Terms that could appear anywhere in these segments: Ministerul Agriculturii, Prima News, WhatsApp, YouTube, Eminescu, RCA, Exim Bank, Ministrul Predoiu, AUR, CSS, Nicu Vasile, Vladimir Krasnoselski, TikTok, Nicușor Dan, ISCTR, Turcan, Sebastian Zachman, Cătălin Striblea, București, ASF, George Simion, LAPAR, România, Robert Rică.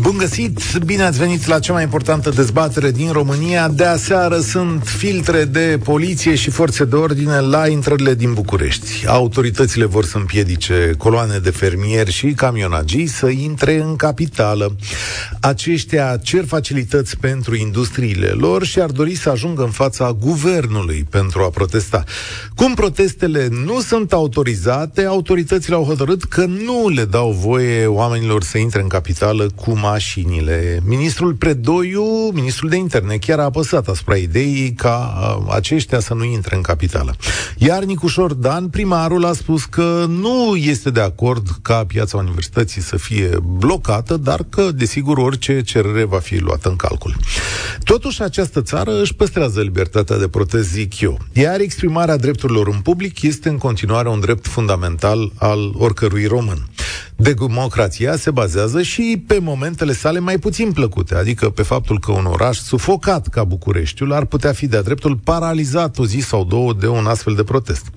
Bun găsit, bine ați venit la cea mai importantă dezbatere din România. De aseară sunt filtre de poliție și forțe de ordine la intrările din București. Autoritățile vor să împiedice coloane de fermieri și camionagii să intre în capitală. Aceștia cer facilități pentru industriile lor și ar dori să ajungă în fața guvernului pentru a protesta. Cum protestele nu sunt autorizate, autoritățile au hotărât că nu le dau voie oamenilor să intre în capitală cu mașinile. Ministrul Predoiu, ministrul de interne, chiar a apăsat asupra ideii ca aceștia să nu intre în capitală. Iar Nicușor Dan, primarul, a spus că nu este de acord ca piața Universității să fie blocată, dar că, desigur, orice cerere va fi luată în calcul. Totuși, această țară își păstrează libertatea de protest, zic eu. Iar exprimarea drepturilor în public este în continuare un drept fundamental al oricărui român. Democrația se bazează și pe momentele sale mai puțin plăcute, adică pe faptul că un oraș sufocat ca Bucureștiul ar putea fi de-a dreptul paralizat o zi sau două de un astfel de protest.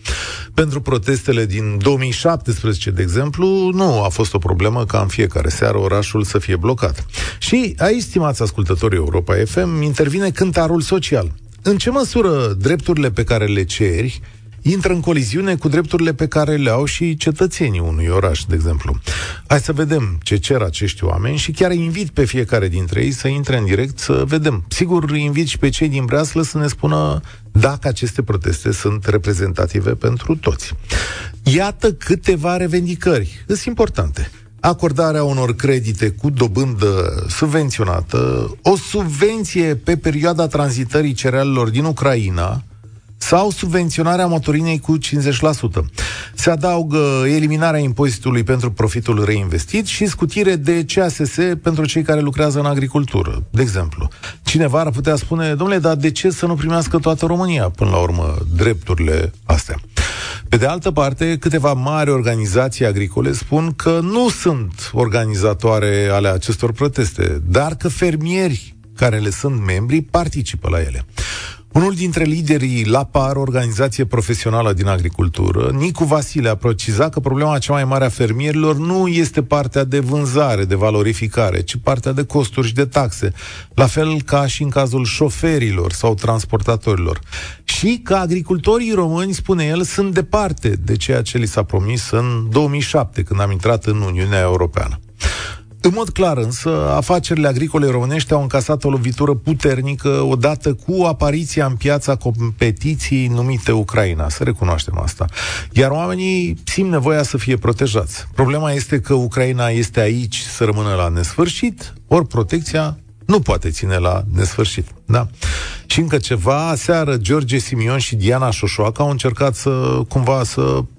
Pentru protestele din 2017, de exemplu, nu a fost o problemă ca în fiecare seară orașul să fie blocat. Și aici, stimați ascultătorii Europa FM, intervine cântarul social. În ce măsură drepturile pe care le ceri intră în coliziune cu drepturile pe care le au și cetățenii unui oraș, de exemplu? Hai să vedem ce cer acești oameni și chiar invit pe fiecare dintre ei să intre în direct să vedem. Sigur, invit și pe cei din breaslă să ne spună dacă aceste proteste sunt reprezentative pentru toți. Iată câteva revendicări, sunt importante. Acordarea unor credite cu dobândă subvenționată, o subvenție pe perioada tranzitării cerealelor din Ucraina, sau subvenționarea motorinei cu 50%. Se adaugă eliminarea impozitului pentru profitul reinvestit și scutire de CSS pentru cei care lucrează în agricultură, de exemplu. Cineva ar putea spune: domnule, dar de ce să nu primească toată România, până la urmă, drepturile astea? Pe de altă parte, câteva mari organizații agricole spun că nu sunt organizatoare ale acestor proteste, dar că fermieri care le sunt membri participă la ele. Unul dintre liderii LAPAR, organizație profesională din agricultură, Nicu Vasile, a precizat că problema cea mai mare a fermierilor nu este partea de vânzare, de valorificare, ci partea de costuri și de taxe, la fel ca și în cazul șoferilor sau transportatorilor. Și că agricultorii români, spune el, sunt departe de ceea ce li s-a promis în 2007, când am intrat în Uniunea Europeană. În mod clar însă, afacerile agricole românești au încasat o lovitură puternică odată cu apariția în piața competiției numite Ucraina, să recunoaștem asta. Iar oamenii simt nevoia să fie protejați. Problema este că Ucraina este aici să rămână la nesfârșit, ori protecția nu poate ține la nesfârșit. Da. Și încă ceva, aseară George Simion și Diana Șoșoacă au încercat să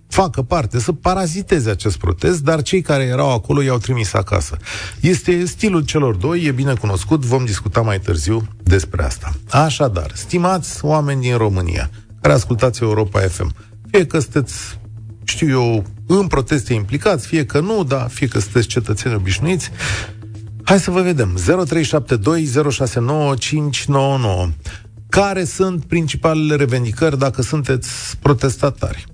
facă parte, să paraziteze acest protest, dar cei care erau acolo i-au trimis acasă. Este stilul celor doi, e bine cunoscut, vom discuta mai târziu despre asta. Așadar, stimați oameni din România, care ascultați Europa FM, fie că sunteți, știu eu, în proteste implicați, fie că nu, dar fie că sunteți cetățeni obișnuiți, hai să vă vedem. 0372069599. Care sunt principalele revendicări dacă sunteți protestatari?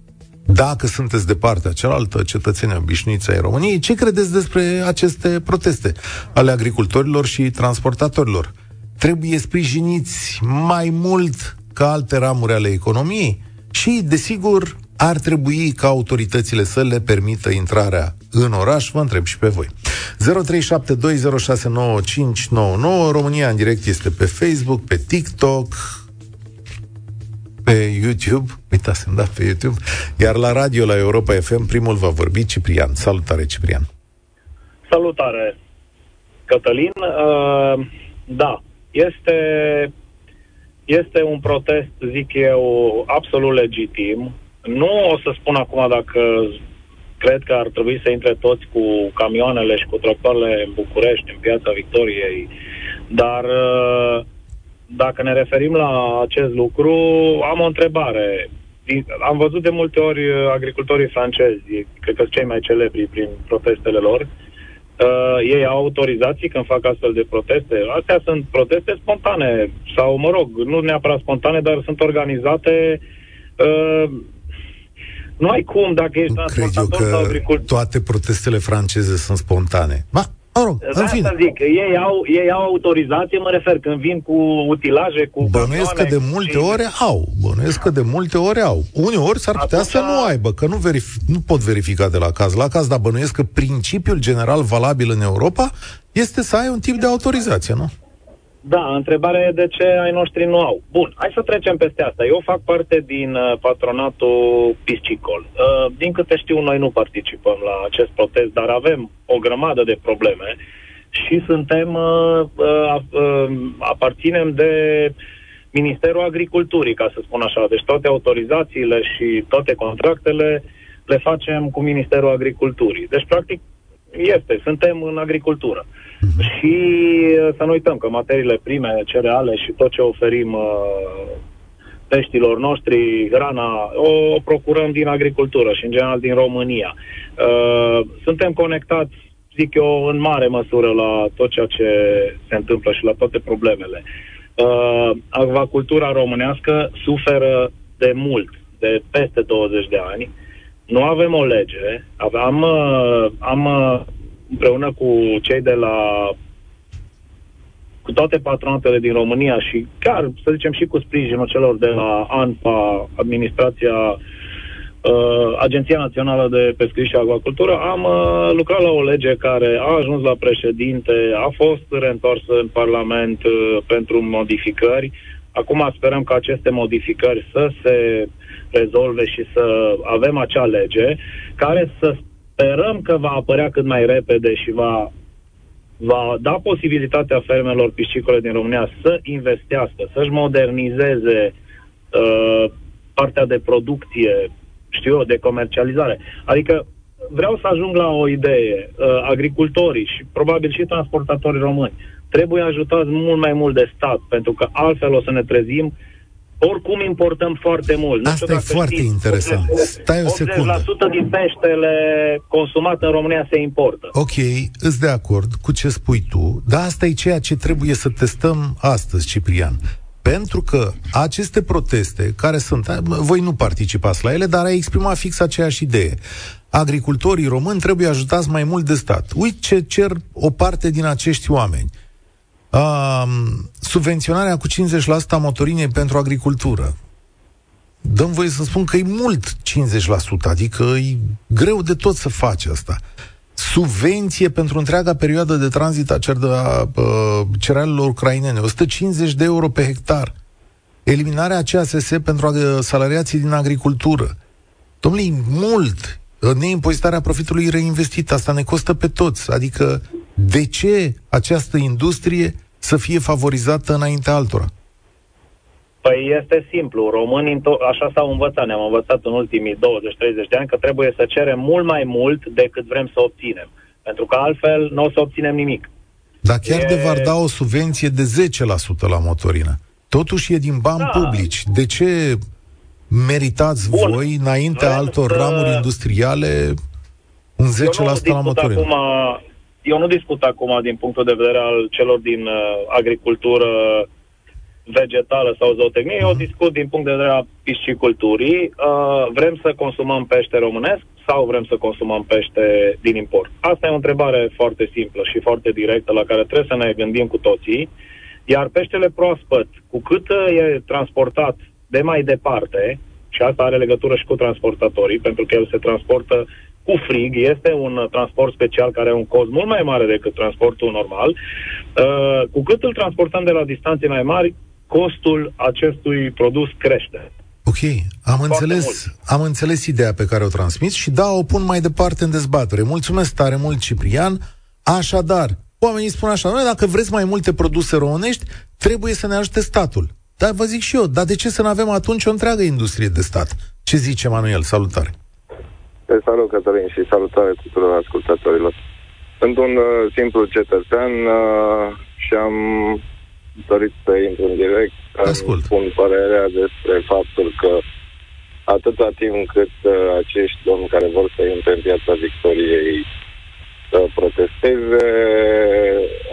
Dacă sunteți de partea cealaltă, cetățenii obișnuiți ai României, ce credeți despre aceste proteste ale agricultorilor și transportatorilor? Trebuie sprijiniți mai mult ca alte ramuri ale economiei? Și, desigur, ar trebui ca autoritățile să le permită intrarea în oraș? Vă întreb și pe voi. 0372069599. România în direct este pe Facebook, pe TikTok, pe YouTube, uitați-mi, da, pe YouTube, iar la radio, la Europa FM, primul va vorbi Ciprian. Salutare, Ciprian! Salutare, Cătălin! Da, este un protest, zic eu, absolut legitim. Nu o să spun acum dacă cred că ar trebui să intre toți cu camioanele și cu tractoarele în București, în Piața Victoriei, dar dacă ne referim la acest lucru, am o întrebare. Am văzut de multe ori agricultorii francezi, cred că sunt cei mai celebri prin protestele lor, Ei au autorizații când fac astfel de proteste. Astea sunt proteste spontane sau, mă rog, nu neapărat spontane, dar sunt organizate. Nu ai cum dacă ești transportator sau agricultor. Toate protestele franceze sunt spontane. Ba, în fine. Asta zic, ei au autorizație, mă refer, când vin cu utilaje, cu... Bănuiesc că de multe ori au. Uneori s-ar putea să nu aibă, că nu pot verifica de la caz la caz, dar bănuiesc că principiul general valabil în Europa este să ai un tip de autorizație, nu? Da, întrebarea e de ce ai noștri nu au. Bun, hai să trecem peste asta. Eu fac parte din patronatul piscicol. Din câte știu, noi nu participăm la acest protest, dar avem o grămadă de probleme și suntem aparținem de Ministerul Agriculturii, ca să spun așa. Deci toate autorizațiile și toate contractele le facem cu Ministerul Agriculturii. Deci, practic, suntem în agricultură. Și să nu uităm că materiile prime, cereale și tot ce oferim peștilor noștri, hrana, o procurăm din agricultură și, în general, din România. Suntem conectați, zic eu, în mare măsură la tot ceea ce se întâmplă și la toate problemele. Acvacultura românească suferă de mult, de peste 20 de ani. Nu avem o lege. Am împreună cu cei de la... cu toate patronatele din România și chiar, să zicem, și cu sprijinul celor de la ANPA, Agenția Națională de Pescuit și Acvacultură, am lucrat la o lege care a ajuns la președinte, a fost reîntoarsă în Parlament pentru modificări. Acum sperăm că aceste modificări să se rezolve și să avem acea lege care, să sperăm, că va apărea cât mai repede și va da posibilitatea fermelor piscicole din România să investească, să-și modernizeze partea de producție, de comercializare. Adică vreau să ajung la o idee. Agricultorii și probabil și transportatorii români trebuie ajutați mult mai mult de stat, pentru că altfel o să ne trezim. Oricum importăm foarte mult. Asta e foarte interesant. Stai o secundă. 80% din peștele consumat în România se importă. Ok, îți de acord cu ce spui tu, dar asta e ceea ce trebuie să testăm astăzi, Ciprian. Pentru că aceste proteste care sunt... Voi nu participați la ele, dar ai exprimat fix aceeași idee. Agricultorii români trebuie ajutați mai mult de stat. Uite ce cer o parte din acești oameni. Subvenționarea cu 50% a motorinei pentru agricultură. Dăm voie să spun că e mult 50%, adică e greu de tot să faci asta. Subvenție pentru întreaga perioadă de tranzit a cerealelor ucrainene, 150 de euro pe hectar. Eliminarea CSS pentru salariații din agricultură. Dom'le, e mult. Neimpozitarea profitului reinvestit, asta ne costă pe toți. Adică, de ce această industrie să fie favorizată înaintea altora? Păi este simplu. Românii așa s-au învățat. Ne-am învățat în ultimii 20-30 de ani că trebuie să cerem mult mai mult decât vrem să obținem. Pentru că altfel nu o să obținem nimic. Dar chiar de v-ar da o subvenție de 10% la motorină. Totuși e din bani publici. De ce meritați voi, înaintea altor ramuri industriale, un 10% la motorină? Eu nu discut acum din punctul de vedere al celor din agricultură vegetală sau zootehnie, eu discut din punct de vedere al pisciculturii. Vrem să consumăm pește românesc sau vrem să consumăm pește din import? Asta e o întrebare foarte simplă și foarte directă la care trebuie să ne gândim cu toții. Iar peștele proaspăt, cu cât e transportat de mai departe, și asta are legătură și cu transportatorii, pentru că el se transportă cu frig, este un transport special care are un cost mult mai mare decât transportul normal. Cu cât îl transportăm de la distanțe mai mari, costul acestui produs crește. Ok, am înțeles ideea pe care o transmiți și o pun mai departe în dezbatere. Mulțumesc tare mult, Ciprian. Așadar, oamenii spun așa: noi, dacă vreți mai multe produse românești, trebuie să ne ajute statul. Dar vă zic și eu, dar de ce să nu avem atunci o întreagă industrie de stat? Ce zice Manuel? Salutare! Salut, Cătălin, și salutare tuturor ascultătorilor. Sunt un simplu cetățean și am dorit să intru în direct. Ascult. Îmi spun părerea despre faptul că atâta timp cât acești domni care vor să intre în Piața Victoriei să protesteze,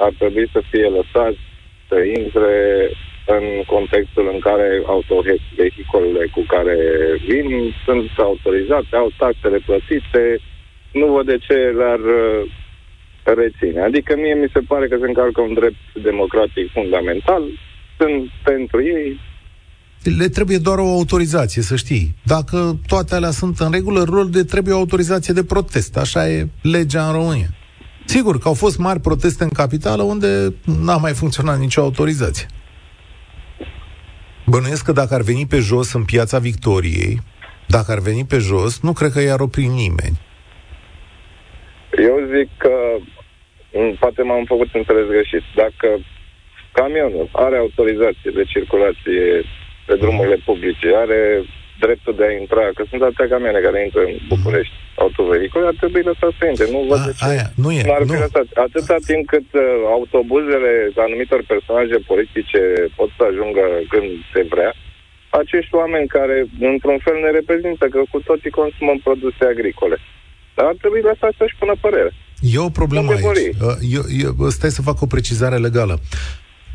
ar trebui să fie lăsați să intre în contextul în care autovehiculele cu care vin sunt autorizate, au taxele plătite, nu văd de ce le-ar reține. Adică mie mi se pare că se încalcă un drept democratic fundamental, sunt pentru ei. Le trebuie doar o autorizație, să știi. Dacă toate alea sunt în regulă, le trebuie o autorizație de protest. Așa e legea în România. Sigur că au fost mari proteste în capitală unde n-a mai funcționat nicio autorizație. Bănuiesc că dacă ar veni pe jos în Piața Victoriei, dacă ar veni pe jos, nu cred că i-ar opri nimeni. Eu zic că poate m-am făcut înțeles greșit. Dacă camionul are autorizație de circulație pe drumurile publice, are dreptul de a intra, că sunt atâtea camioane care intră în București, autovehicule, ar trebui lăsat să intre. Nu văd de ce n-ar fi lăsat. Atâta timp cât autobuzele anumitor personaje politice pot să ajungă când se vrea, acești oameni care, într-un fel, ne reprezintă, că cu toții consumăm produse agricole, dar ar trebui lăsat să-și pună părere. E o problemă aici. Stai să fac o precizare legală.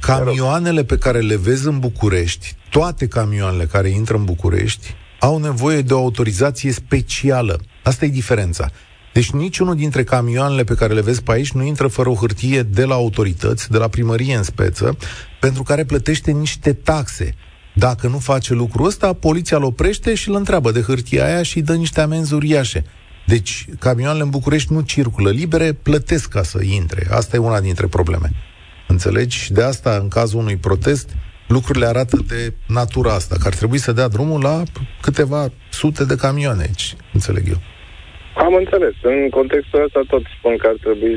Camioanele pe care le vezi în București, toate camioanele care intră în București, au nevoie de o autorizație specială. Asta e diferența. Deci niciunul dintre camioanele pe care le vezi pe aici nu intră fără o hârtie de la autorități, de la primărie în speță, pentru care plătește niște taxe. Dacă nu face lucrul ăsta, poliția îl oprește și îl întreabă de hârtia aia și îi dă niște amenzi uriașe. Deci camioanele în București nu circulă libere, plătesc ca să intre. Asta e una dintre probleme. Înțelegi? De asta, în cazul unui protest, lucrurile arată de natura asta, că ar trebui să dea drumul la câteva sute de camioane aici, înțeleg eu. Am înțeles. În contextul ăsta tot spun că ar trebui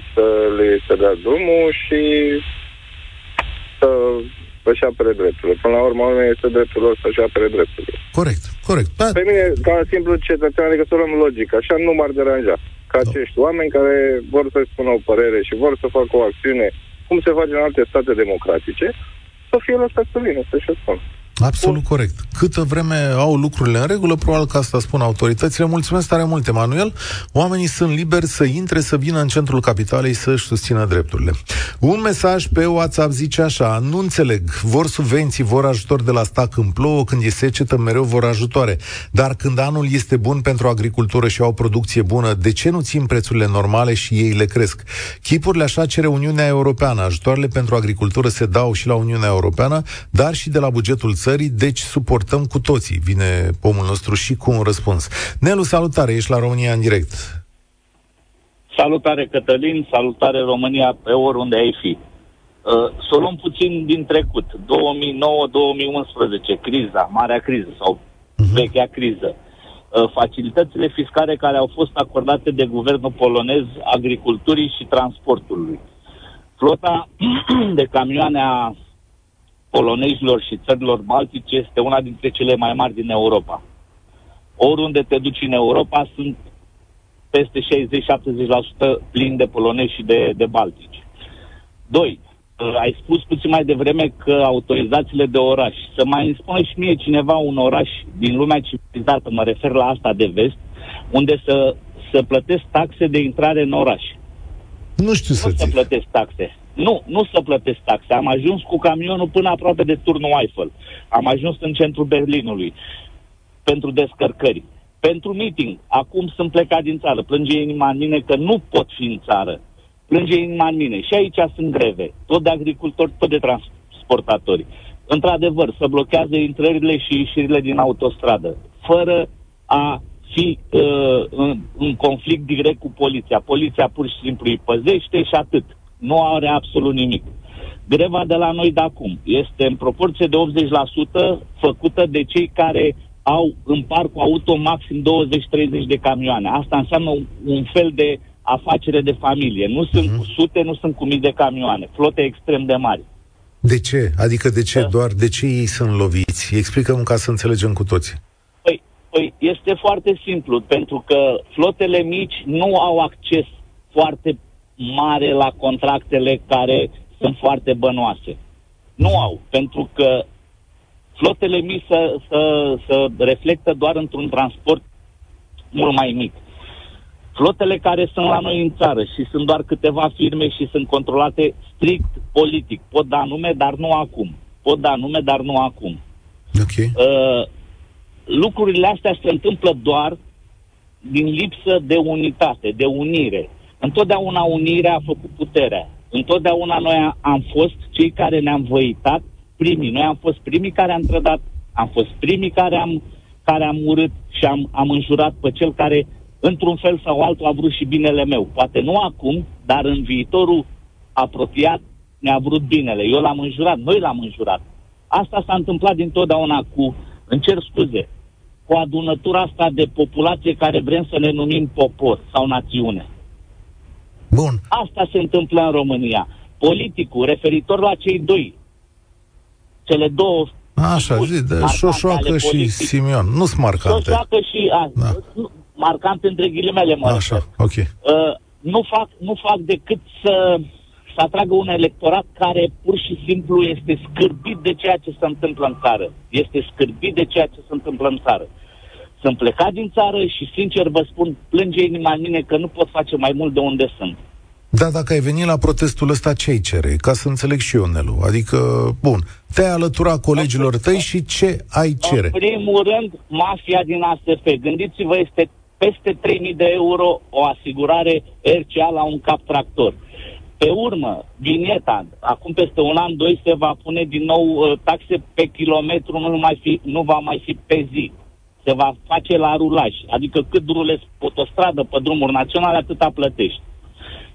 să dea drumul și să își apere drepturile. Până la urmă, este dreptul lor să-și apere drepturile. Corect, corect. Da. Pe mine, ca simplu cetățean, adică să luăm logic, așa nu m-ar deranja. Ca acești oameni care vor să-și spună o părere și vor să facă o acțiune, cum se face în alte state democratice, să fie lăsat să vină, să-și spun. Absolut corect. Câtă vreme au lucrurile în regulă, probabil că asta spun autoritățile. Mulțumesc tare mult, Emanuel. Oamenii sunt liberi să intre, să vină în centrul capitalei, să-și susțină drepturile. Un mesaj pe WhatsApp zice așa: nu înțeleg, vor subvenții, vor ajutor de la stat când plouă, când e secetă, mereu vor ajutoare. Dar când anul este bun pentru agricultură și au producție bună, de ce nu țin prețurile normale și ei le cresc? Chipurile așa cere Uniunea Europeană. Ajutoarele pentru agricultură se dau și la Uniunea Europeană, dar și de la bugetul țării. Deci suportăm cu toții. Vine omul nostru și cu un răspuns. Nelu, salutare, ești la România în direct. Salutare, Cătălin, salutare, România, pe oriunde ai fi. Să luăm puțin din trecut, 2009-2011, criza, marea criză sau vechea criză. Facilitățile fiscale care au fost acordate de guvernul polonez agriculturii și transportului. Flota de camioane a polonezilor și țărilor baltice este una dintre cele mai mari din Europa. Oriunde te duci în Europa sunt peste 60-70% plini de polonezi și de baltici. 2. Ai spus puțin mai devreme că autorizațiile de oraș. Să mai îmi spune și mie cineva un oraș din lumea civilizată, mă refer la asta de vest, unde să plătesc taxe de intrare în oraș. Nu știu să zic. Plătesc taxe. Nu să plătesc taxe. Am ajuns cu camionul până aproape de turnul Eiffel. Am ajuns în centrul Berlinului pentru descărcări, pentru meeting. Acum sunt plecat din țară. Plânge inima în mine că nu pot fi în țară. Plânge inima în mine. Și aici sunt greve. Tot de agricultori, tot de transportatori. Într-adevăr, se blochează intrările și ieșirile din autostradă, fără a fi în conflict direct cu poliția. Poliția pur și simplu îi păzește și atât. Nu are absolut nimic. Greva de la noi de acum este în proporție de 80% făcută de cei care au în parcul auto maxim 20-30 de camioane. Asta înseamnă un fel de afacere de familie. Nu sunt cu sute, nu sunt cu mii de camioane. Flote extrem de mari. De ce? Adică de ce? Doar de ce ei sunt loviți? Explică-mi ca să înțelegem cu toții. Păi este foarte simplu, pentru că flotele mici nu au acces foarte mare la contractele care sunt foarte bănoase. Nu au, pentru că flotele mici se reflectă doar într-un transport mult mai mic. Flotele care sunt la noi în țară și sunt doar câteva firme și sunt controlate strict politic. Pot da nume, dar nu acum. Okay. Lucrurile astea se întâmplă doar din lipsă de unitate, de unire. Întotdeauna unirea a făcut puterea. Întotdeauna noi am fost cei care ne-am văitat primii. Noi am fost primii care am trădat, am fost primii care am urât și am înjurat pe cel care, într-un fel sau altul, a vrut și binele meu. Poate nu acum, dar în viitorul apropiat ne-a vrut binele. Eu l-am înjurat, noi l-am înjurat. Asta s-a întâmplat dintotdeauna cu adunătura asta de populație care vrem să ne numim popor sau națiune. Bun. Asta se întâmplă în România. Politicul, referitor la cei doi, cele două... Așa, zi, de Șoșoacă și Simion, nu-s marcante. Șoșoacă și... Da. Marcante între ghilimele, mă. Așa, ok. Nu fac decât să atragă un electorat care pur și simplu este scârbit de ceea ce se întâmplă în țară. Sunt plecat din țară și, sincer, vă spun, plânge inima în mine că nu pot face mai mult de unde sunt. Da, dacă ai venit la protestul ăsta, ce-i cere? Ca să înțeleg și eu, Nelu. Adică, bun, te-ai alătura colegilor tăi și ce ai cere? În primul rând, mafia din ASF. Gândiți-vă, este peste 3.000 de euro o asigurare RCA la un cap tractor. Pe urmă, vineta, acum peste un an, doi, se va pune din nou taxe pe kilometru, nu va mai fi pe zi. Se va face la rulaj, adică cât rulezi pe autostradă, pe drumuri naționale, atâta plătești.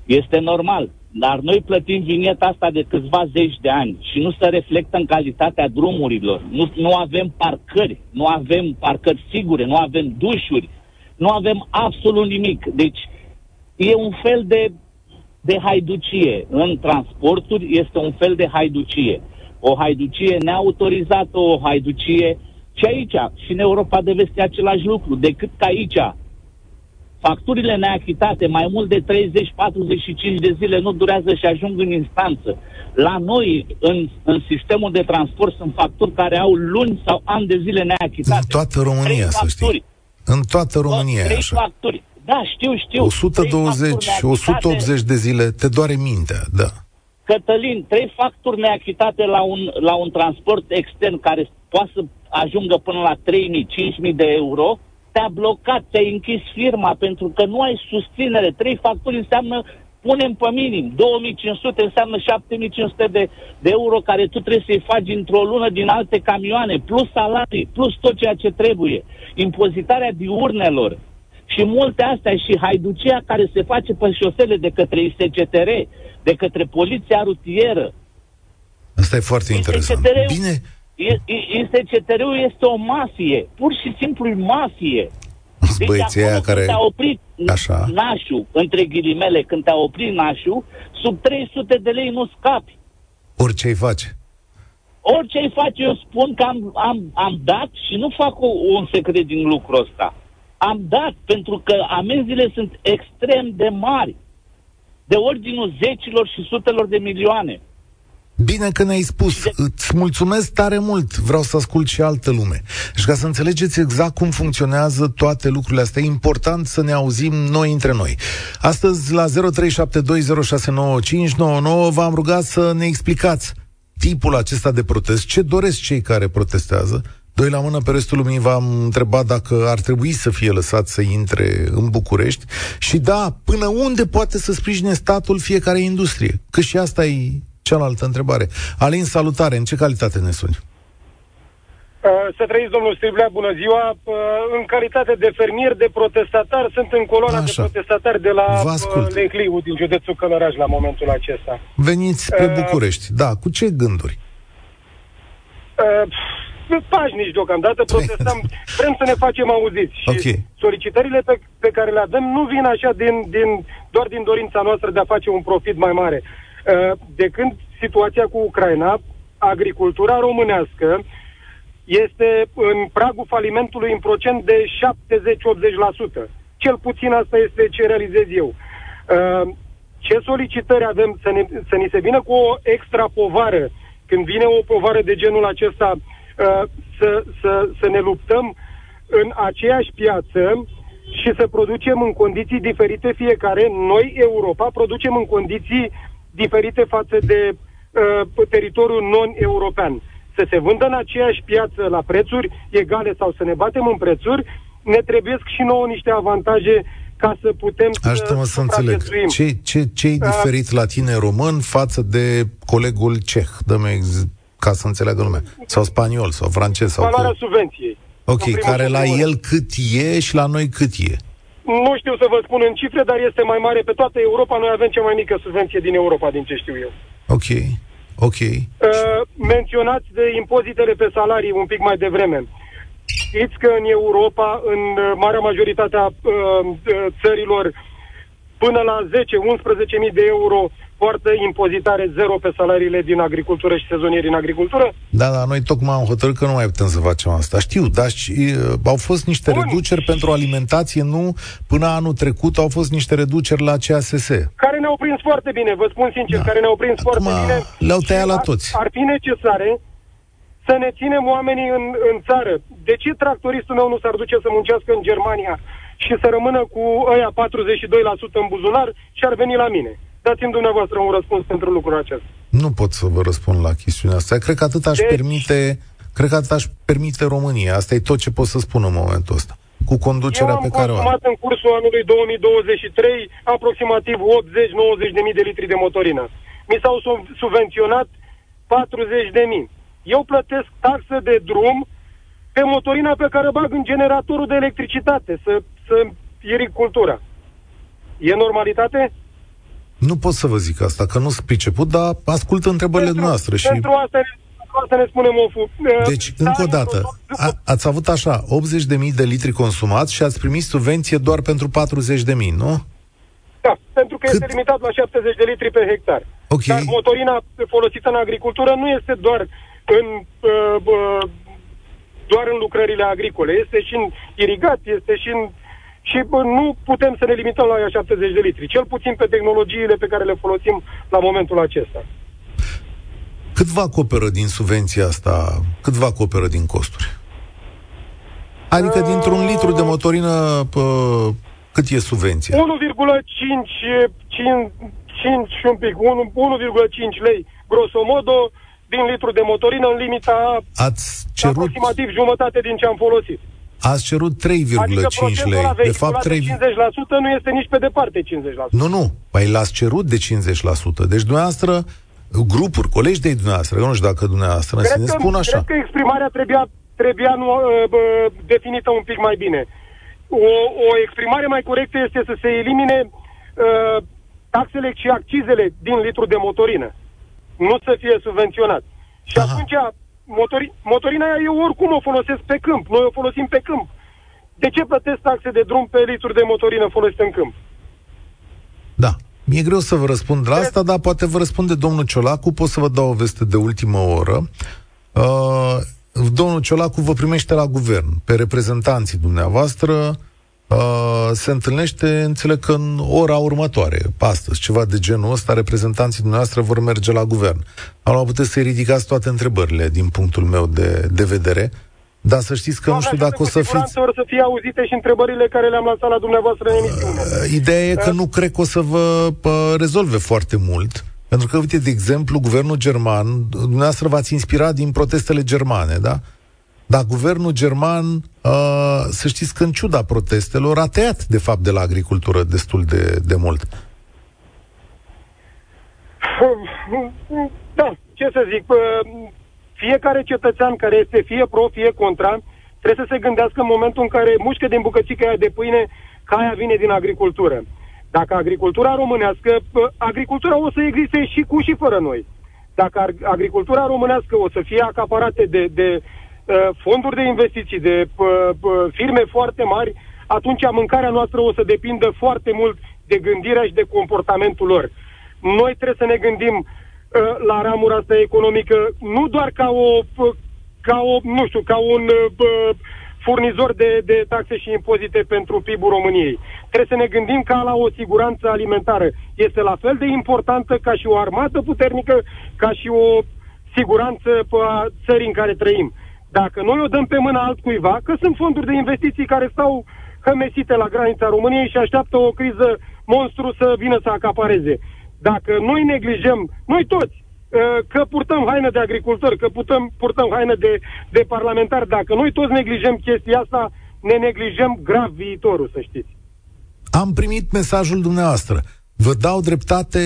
Este normal, dar noi plătim vineta asta de câțiva zeci de ani și nu se reflectă în calitatea drumurilor. Nu avem parcări sigure, nu avem dușuri, nu avem absolut nimic. Deci e un fel de haiducie. În transporturi este un fel de haiducie. O haiducie neautorizată, o haiducie... Și aici, și în Europa de Vest, e același lucru, decât că aici facturile neachitate mai mult de 30-45 de zile nu durează și ajung în instanță. La noi, în sistemul de transport, sunt facturi care au luni sau ani de zile neachitate. În toată România, să știi. În toată România e așa. Facturi. Da, știu. 120-180 de zile, te doare mintea, da. Cătălin, 3 facturi neachitate la un transport extern care poate să ajungă până la 3.000-5.000 de euro, te-a blocat, te-ai închis firma pentru că nu ai susținere. 3 facturi înseamnă, punem pe minim, 2.500 înseamnă 7.500 de euro care tu trebuie să-i faci într-o lună din alte camioane, plus salarii, plus tot ceea ce trebuie. Impozitarea diurnelor și multe astea și haiducia care se face pe șosele de către ISCTR, de către poliția rutieră. Asta e foarte interesant. Bine... ISCTR-ul este o mafie, pur și simplu mafie. Deci băieții acolo care... când te-a oprit așa nașul, între ghilimele, când te-a oprit nașul, sub 300 de lei nu scapi. Orice-i faci. Orice-i faci, eu spun că am dat și nu fac un secret din lucrul ăsta. Am dat pentru că amenziile sunt extrem de mari, de ordinul zecilor și sutelor de milioane. Bine că ne-ai spus, îți mulțumesc tare mult, vreau să ascult și altă lume. Și ca să înțelegeți exact cum funcționează toate lucrurile astea, e important să ne auzim noi între noi. Astăzi la 0372069599 v-am rugat să ne explicați tipul acesta de protest, ce doresc cei care protestează. Doi la mână, pe restul lumii v-am întrebat dacă ar trebui să fie lăsat să intre în București și da, până unde poate să sprijine statul fiecare industrie, că și asta e cealaltă întrebare. Alin, salutare! În ce calitate ne suni? Să trăiți, domnul Striblea, bună ziua! În calitate de fermier, de protestatar, sunt în coloana de protestatari de la Lecliu, din județul Călăraș, la momentul acesta. Veniți pe București. Da, cu ce gânduri? Pașnici deocamdată, protestăm, vrem să ne facem auziți și solicitările pe care le avem nu vin așa doar din dorința noastră de a face un profit mai mare. De când situația cu Ucraina, agricultura românească este în pragul falimentului în procent de 70-80%. Cel puțin asta este ce realizez eu. Ce solicitări avem? Să ni se vină cu o extra povară. Când vine o povară de genul acesta, să ne luptăm în aceeași piață și să producem în condiții diferite fiecare. Noi, Europa, producem în condiții diferite față de teritoriul non-european. Să se vândă în aceeași piață la prețuri egale sau să ne batem în prețuri, ne trebuie și nouă niște avantaje ca să putem să înțeleg. Ce-i diferit la tine român față de colegul ceh? Dă-mi ca să înțeleagă lumea. Sau spaniol, sau francez. Sau valoarea subvenției. Ok, care la el cât e și la noi cât e? Nu știu să vă spun în cifre, dar este mai mare pe toată Europa. Noi avem cea mai mică subvenție din Europa, din ce știu eu. Ok, ok. Menționați de impozitele pe salarii un pic mai devreme. Știți că în Europa, în marea majoritate a țărilor, până la 10-11.000 de euro poartă impozitare zero pe salariile din agricultură și sezonieri din agricultură? Da, dar noi tocmai am hotărât că nu mai putem să facem asta. Știu, dar au fost niște reduceri pentru alimentație, nu? Până anul trecut au fost niște reduceri la CASS. Care ne-au prins foarte bine, vă spun sincer, da. Care ne-au prins acum foarte bine. Le-au tăiat la toți. Ar fi necesare să ne ținem oamenii în țară. De ce tractoristul meu nu s-ar duce să muncească în Germania și să rămână cu ăia 42% în buzunar și ar veni la mine? Dați-mi dumneavoastră un răspuns pentru lucrul acesta. Nu pot să vă răspund la chestiunea asta. Cred că atât aș permite România. Asta e tot ce pot să spun în momentul ăsta. Cu conducerea pe care o am. Eu am consumat în cursul anului 2023 aproximativ 80-90.000 de litri de motorină. Mi s-au subvenționat 40.000. Eu plătesc taxă de drum pe motorina pe care o bag în generatorul de electricitate, să ieric cultura. E normalitate? Nu pot să vă zic asta, că nu sunt priceput, dar ascult întrebările noastre. Și... Pentru asta ne spunem oful. Deci, încă o dată, ați avut așa, 80.000 de litri consumați și ați primit subvenție doar pentru 40.000, nu? Da, pentru că este limitat la 70 de litri pe hectar. Okay. Dar motorina folosită în agricultură nu este doar în lucrările agricole, este și în irigație, este și în... Și nu putem să ne limităm la 70 de litri, cel puțin pe tehnologiile pe care le folosim la momentul acesta. Cât vă acoperă din subvenția asta? Cât vă acoperă din costuri? Adică dintr-un litru de motorină, cât e subvenția? 1,5 lei, grosomodo, din litru de motorină, în limita aproximativ jumătate din ce am folosit. Ați cerut 3,5 lei. De fapt, 50% nu este nici pe departe 50%. Nu. Păi l-ați cerut de 50%. Deci dumneavoastră, grupuri, colegi de dumneavoastră, eu nu știu dacă dumneavoastră ne spun așa. Cred că exprimarea trebuia definită un pic mai bine. O exprimare mai corectă este să se elimine taxele și accizele din litru de motorină. Nu să fie subvenționat. Și atunci... Motorina aia eu oricum o folosesc pe câmp. Noi o folosim pe câmp. De ce plătesc taxe de drum pe lituri de motorină folosită în câmp? Da, mi-e greu să vă răspund la asta, dar poate vă răspunde domnul Ciolacu. Pot să vă dau o veste de ultimă oră. Domnul Ciolacu vă primește la guvern, pe reprezentanții dumneavoastră. Se întâlnește, înțeleg că în ora următoare, astăzi, ceva de genul ăsta, reprezentanții dumneavoastră vor merge la guvern. Acum puteți să-i ridicați toate întrebările din punctul meu de vedere, dar să știți că nu știu dacă o să fiți... să fie auzite și întrebările care le-am lăsat la dumneavoastră în emisiune. Ideea e că nu cred că o să vă rezolve foarte mult, pentru că, uite, de exemplu, guvernul german, dumneavoastră v-ați inspirat din protestele germane, da? Dar guvernul german, să știți că în ciuda protestelor, a tăiat, de fapt, de la agricultură destul de mult. Da, ce să zic, fiecare cetățean care este fie pro, fie contra, trebuie să se gândească în momentul în care mușcă din bucățica aia de pâine, că aia vine din agricultură. Dacă agricultura românească, agricultura o să existe și cu și fără noi. Dacă agricultura românească o să fie acaparată de fonduri de investiții, de firme foarte mari, atunci mâncarea noastră o să depindă foarte mult de gândirea și de comportamentul lor. Noi trebuie să ne gândim la ramura asta economică nu doar ca un furnizor de taxe și impozite pentru PIB-ul României. Trebuie să ne gândim ca la o siguranță alimentară. Este la fel de importantă ca și o armată puternică, ca și o siguranță a țării în care trăim. Dacă noi o dăm pe mâna altcuiva, că sunt fonduri de investiții care stau hămesite la granița României și așteaptă o criză monstru să vină să acapareze. Dacă noi neglijăm, noi toți, că purtăm haină de agricultori, că purtăm haină de parlamentari, dacă noi toți neglijăm chestia asta, ne neglijăm grav viitorul, să știți. Am primit mesajul dumneavoastră. Vă dau dreptate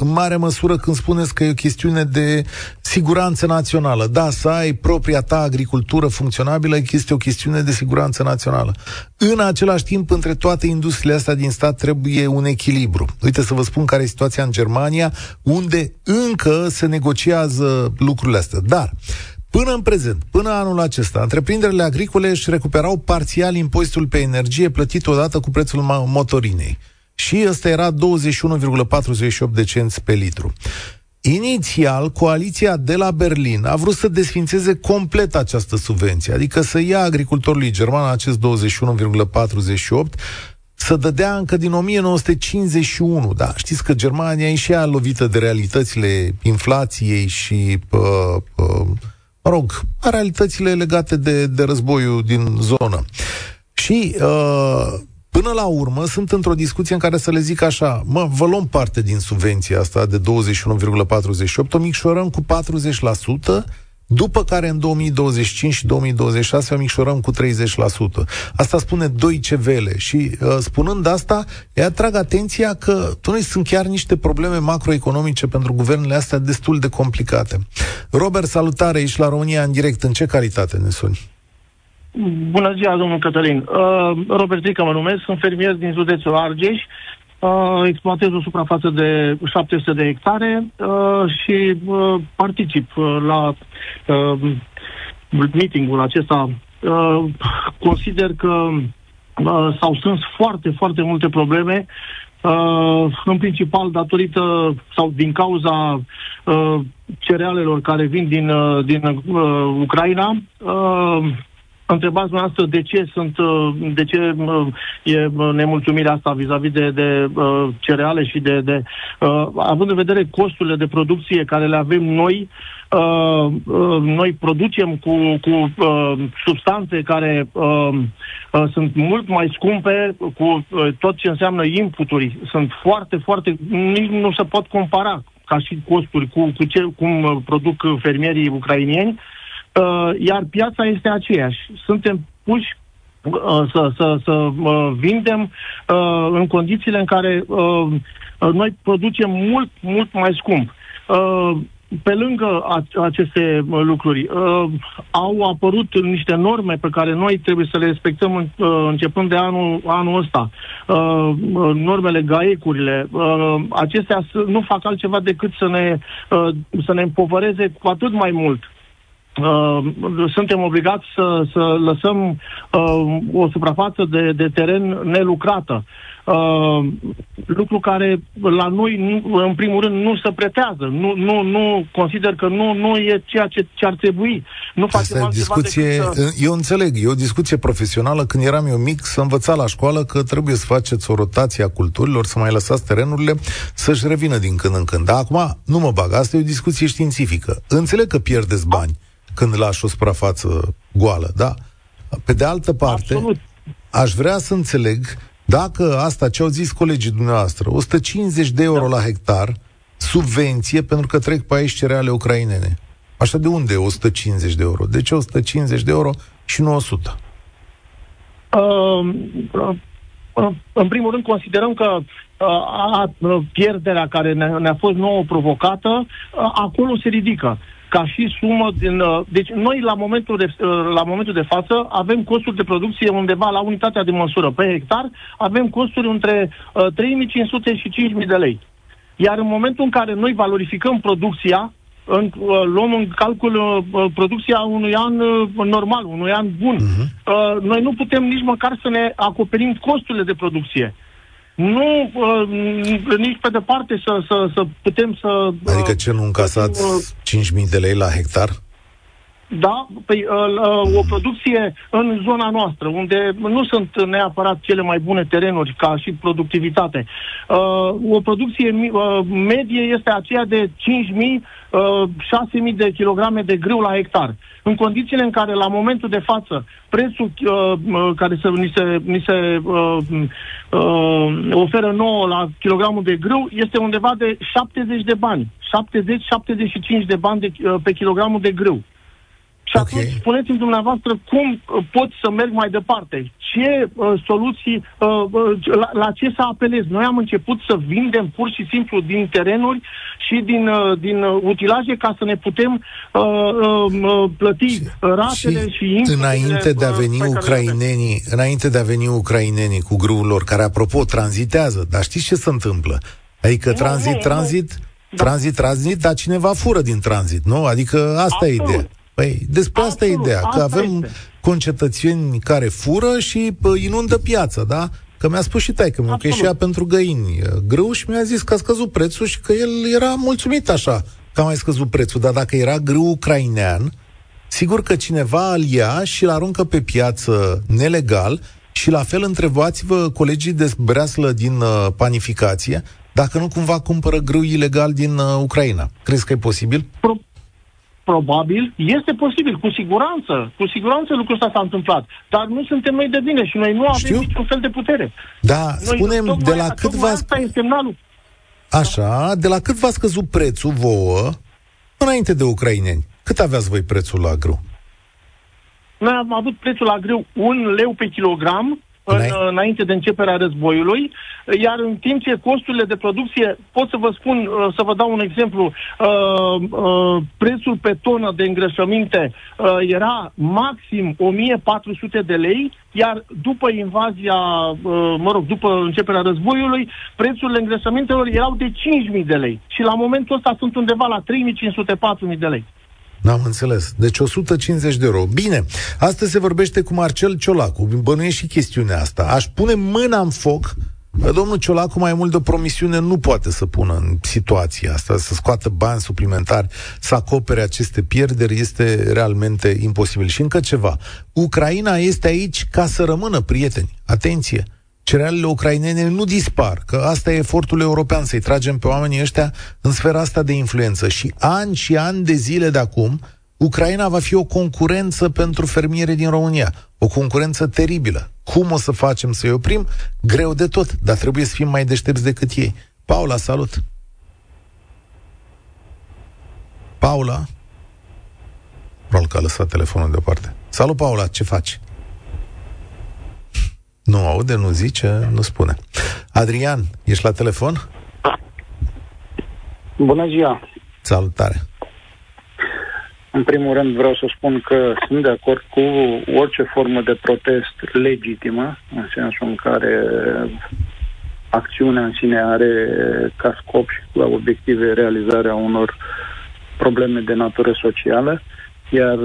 în mare măsură când spuneți că e o chestiune de siguranță națională. Da, să ai propria ta agricultură funcționabilă este o chestiune de siguranță națională. În același timp, între toate industriile astea din stat trebuie un echilibru. Uite să vă spun care e situația în Germania, unde încă se negociază lucrurile astea. Dar până în prezent, până anul acesta, întreprinderile agricole își recuperau parțial impozitul pe energie plătit odată cu prețul motorinei. Și ăsta era 21,48 de cenți pe litru. Inițial, coaliția de la Berlin a vrut să desfințeze complet această subvenție, adică să ia agricultorului german acest 21,48, să dădea încă din 1951. Da, știți că Germania e și ea lovită de realitățile inflației și realitățile legate de războiul din zonă. Și până la urmă sunt într-o discuție în care să le zic așa: mă, vă luăm parte din subvenția asta de 21,48, o micșorăm cu 40%, după care în 2025 și 2026 o micșorăm cu 30%. Asta spune 2 CVL și spunând asta, îi atrag atenția că sunt chiar niște probleme macroeconomice pentru guvernele astea destul de complicate. Robert, salutare, ești la România în direct. În ce calitate ne suni? Bună ziua, domnul Cătălin. Robert Rică mă numesc, sunt fermier din județul Argeș, exploatez o suprafață de 700 de hectare și particip la meeting-ul acesta. Consider că s-au strâns foarte, foarte multe probleme, în principal datorită sau din cauza cerealelor care vin din Ucraina. Întrebați dumneavoastră de ce e nemulțumirea asta vis-a-vis de cereale și de având în vedere costurile de producție care le avem noi. Noi producem cu substanțe care sunt mult mai scumpe, cu tot ce înseamnă inputuri. Sunt foarte, foarte... nici nu se pot compara ca și costuri cum produc fermierii ucrainieni. Iar piața este aceeași. Suntem puși să vindem în condițiile în care noi producem mult, mult mai scump. Pe lângă aceste lucruri, au apărut niște norme pe care noi trebuie să le respectăm începând de anul ăsta. Normele, GAEC-urile, acestea nu fac altceva decât să ne împovăreze cu atât mai mult. Suntem obligați să lăsăm o suprafață de teren nelucrată, lucru care la noi în primul rând nu se pretează. Nu consider că nu e ceea ce ar trebui. Nu facem altceva decât să... Eu înțeleg, e o discuție profesională. Când eram eu mic, să învăța la școală că trebuie să faceți o rotație a culturilor, să mai lăsați terenurile să-și revină din când în când. Dar acum nu mă bag, asta e o discuție științifică. Înțeleg că pierdeți bani când lași o suprafață goală, da? Pe de altă parte, absolut, aș vrea să înțeleg dacă asta ce au zis colegii dumneavoastră, 150 de euro la hectar, subvenție, pentru că trec pe aici cereale ucrainene. Așa, de unde 150 de euro? De ce 150 de euro și nu 100? În primul rând, considerăm că pierderea care ne-a fost nouă provocată, acolo se ridică ca și sumă din... Deci noi la momentul de față avem costuri de producție undeva la unitatea de măsură pe hectar, avem costuri între 3.500 și 5.000 de lei. Iar în momentul în care noi valorificăm producția, luăm în calcul producția unui an normal, unui an bun, noi nu putem nici măcar să ne acoperim costurile de producție. Nu, nici pe departe să putem să... Adică ce, nu încasați 5.000 de lei la hectar? Da, păi, o producție în zona noastră, unde nu sunt neapărat cele mai bune terenuri ca și productivitate. O producție medie este aceea de 5.000-6.000 de kilograme de grâu la hectar. În condițiile în care, la momentul de față, prețul care ni se oferă nouă la kilogramul de grâu este undeva de 70 de bani, 70-75 de bani pe kilogramul de grâu. Și atunci, spuneți-mi dumneavoastră, cum pot să merg mai departe? Ce soluții, la ce să apelez? Noi am început să vindem pur și simplu din terenuri și din utilaje ca să ne putem plăti ratele și înainte de a veni ucrainenii cu grâul lor, care, apropo, tranzitează. Dar știți ce se întâmplă? Adică tranzit, dar cineva fură din tranzit, nu? Adică asta e ideea. Păi, despre asta e ideea, că avem concetățeni care fură și inundă piața, da? Că mi-a spus și taică-miu că ieșea pentru găini grâu și mi-a zis că a scăzut prețul și că el era mulțumit așa că a mai scăzut prețul, dar dacă era grâu ucrainean, sigur că cineva îl ia și îl aruncă pe piață nelegal și la fel întrebați-vă colegii de breaslă din panificație dacă nu cumva cumpără grâu ilegal din Ucraina. Crezi că e posibil? Probabil, este posibil, cu siguranță lucrul ăsta s-a întâmplat, dar nu suntem noi de bine și noi nu avem niciun fel de putere. Da, noi spunem, de la cât v-a scăzut prețul vouă înainte de ucraineni? Cât aveați voi prețul la grâu? Noi am avut prețul la grâu 1 leu pe kilogram înainte de începerea războiului, iar în timp ce costurile de producție, pot să vă spun, să vă dau un exemplu, prețul pe tonă de îngrășăminte era maxim 1.400 de lei, iar după invazia, după începerea războiului, prețurile îngrășămintelor erau de 5.000 de lei și la momentul ăsta sunt undeva la 3.500-4.000 de lei. N-am înțeles. Deci 150 de euro. Bine, astăzi se vorbește cu Marcel Ciolacu. Bănuiesc și chestiunea asta. Aș pune mâna în foc. Domnul Ciolacu mai mult de promisiune nu poate să pună în situația asta, să scoată bani suplimentari, să acopere aceste pierderi. Este realmente imposibil. Și încă ceva. Ucraina este aici ca să rămână, prieteni. Atenție! Cerealele ucrainene nu dispar, că asta e efortul european, să-i tragem pe oamenii ăștia în sfera asta de influență. Și ani de zile de acum, Ucraina va fi o concurență pentru fermiere din România. O concurență teribilă. Cum o să facem să-i oprim? Greu de tot, dar trebuie să fim mai deștepți decât ei. Paula, salut! Paula? Rol că a lăsat telefonul deoparte. Salut, Paula, ce faci? Nu aude, nu zice, nu spune. Adrian, ești la telefon? Bună ziua! Salutare! În primul rând vreau să spun că sunt de acord cu orice formă de protest legitimă, în sensul în care acțiunea în sine are ca scop și la obiective realizarea unor probleme de natură socială. Iar,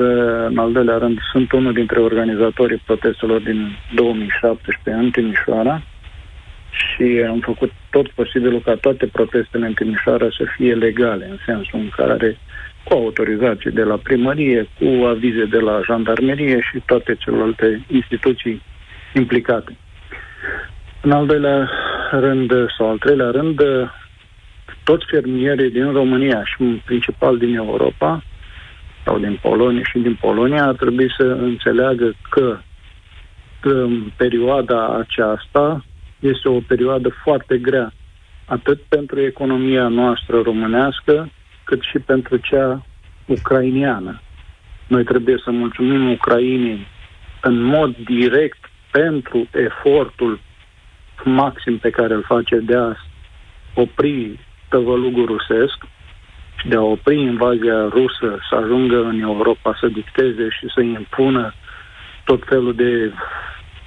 în al doilea rând, sunt unul dintre organizatorii protestelor din 2017 în Timișoara și am făcut tot posibilul ca toate protestele în Timișoara să fie legale, în sensul în care cu autorizație de la primărie, cu avize de la jandarmerie și toate celelalte instituții implicate. În al doilea rând, sau al treilea rând, toți fermierii din România și în principal din Europa sau din Polonia și din Polonia ar trebui să înțeleagă că în perioada aceasta este o perioadă foarte grea, atât pentru economia noastră românească, cât și pentru cea ucrainiană. Noi trebuie să mulțumim Ucrainei în mod direct pentru efortul maxim pe care îl face de a opri tăvălugul rusesc, de a opri invazia rusă, să ajungă în Europa, să dicteze și să impună tot felul de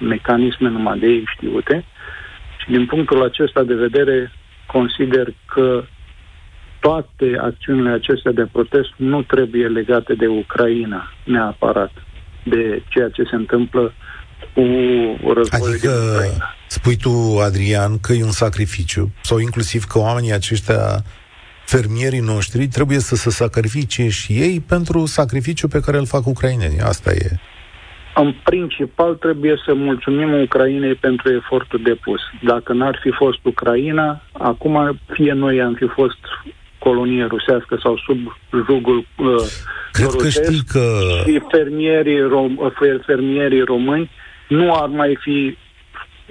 mecanisme numai de ei știute. Și din punctul acesta de vedere, consider că toate acțiunile acestea de protest nu trebuie legate de Ucraina neapărat, de ceea ce se întâmplă cu războiul din Ucraina. Spui tu, Adrian, că e un sacrificiu, sau inclusiv că oamenii aceștia fermierii noștri trebuie să se sacrifice și ei pentru sacrificiul pe care îl fac ucrainenii. Asta e. În principal trebuie să mulțumim Ucrainei pentru efortul depus. Dacă n-ar fi fost Ucraina, acum fie noi am fi fost colonie rusească sau sub jugul rusesc că... și fermierii români nu ar mai fi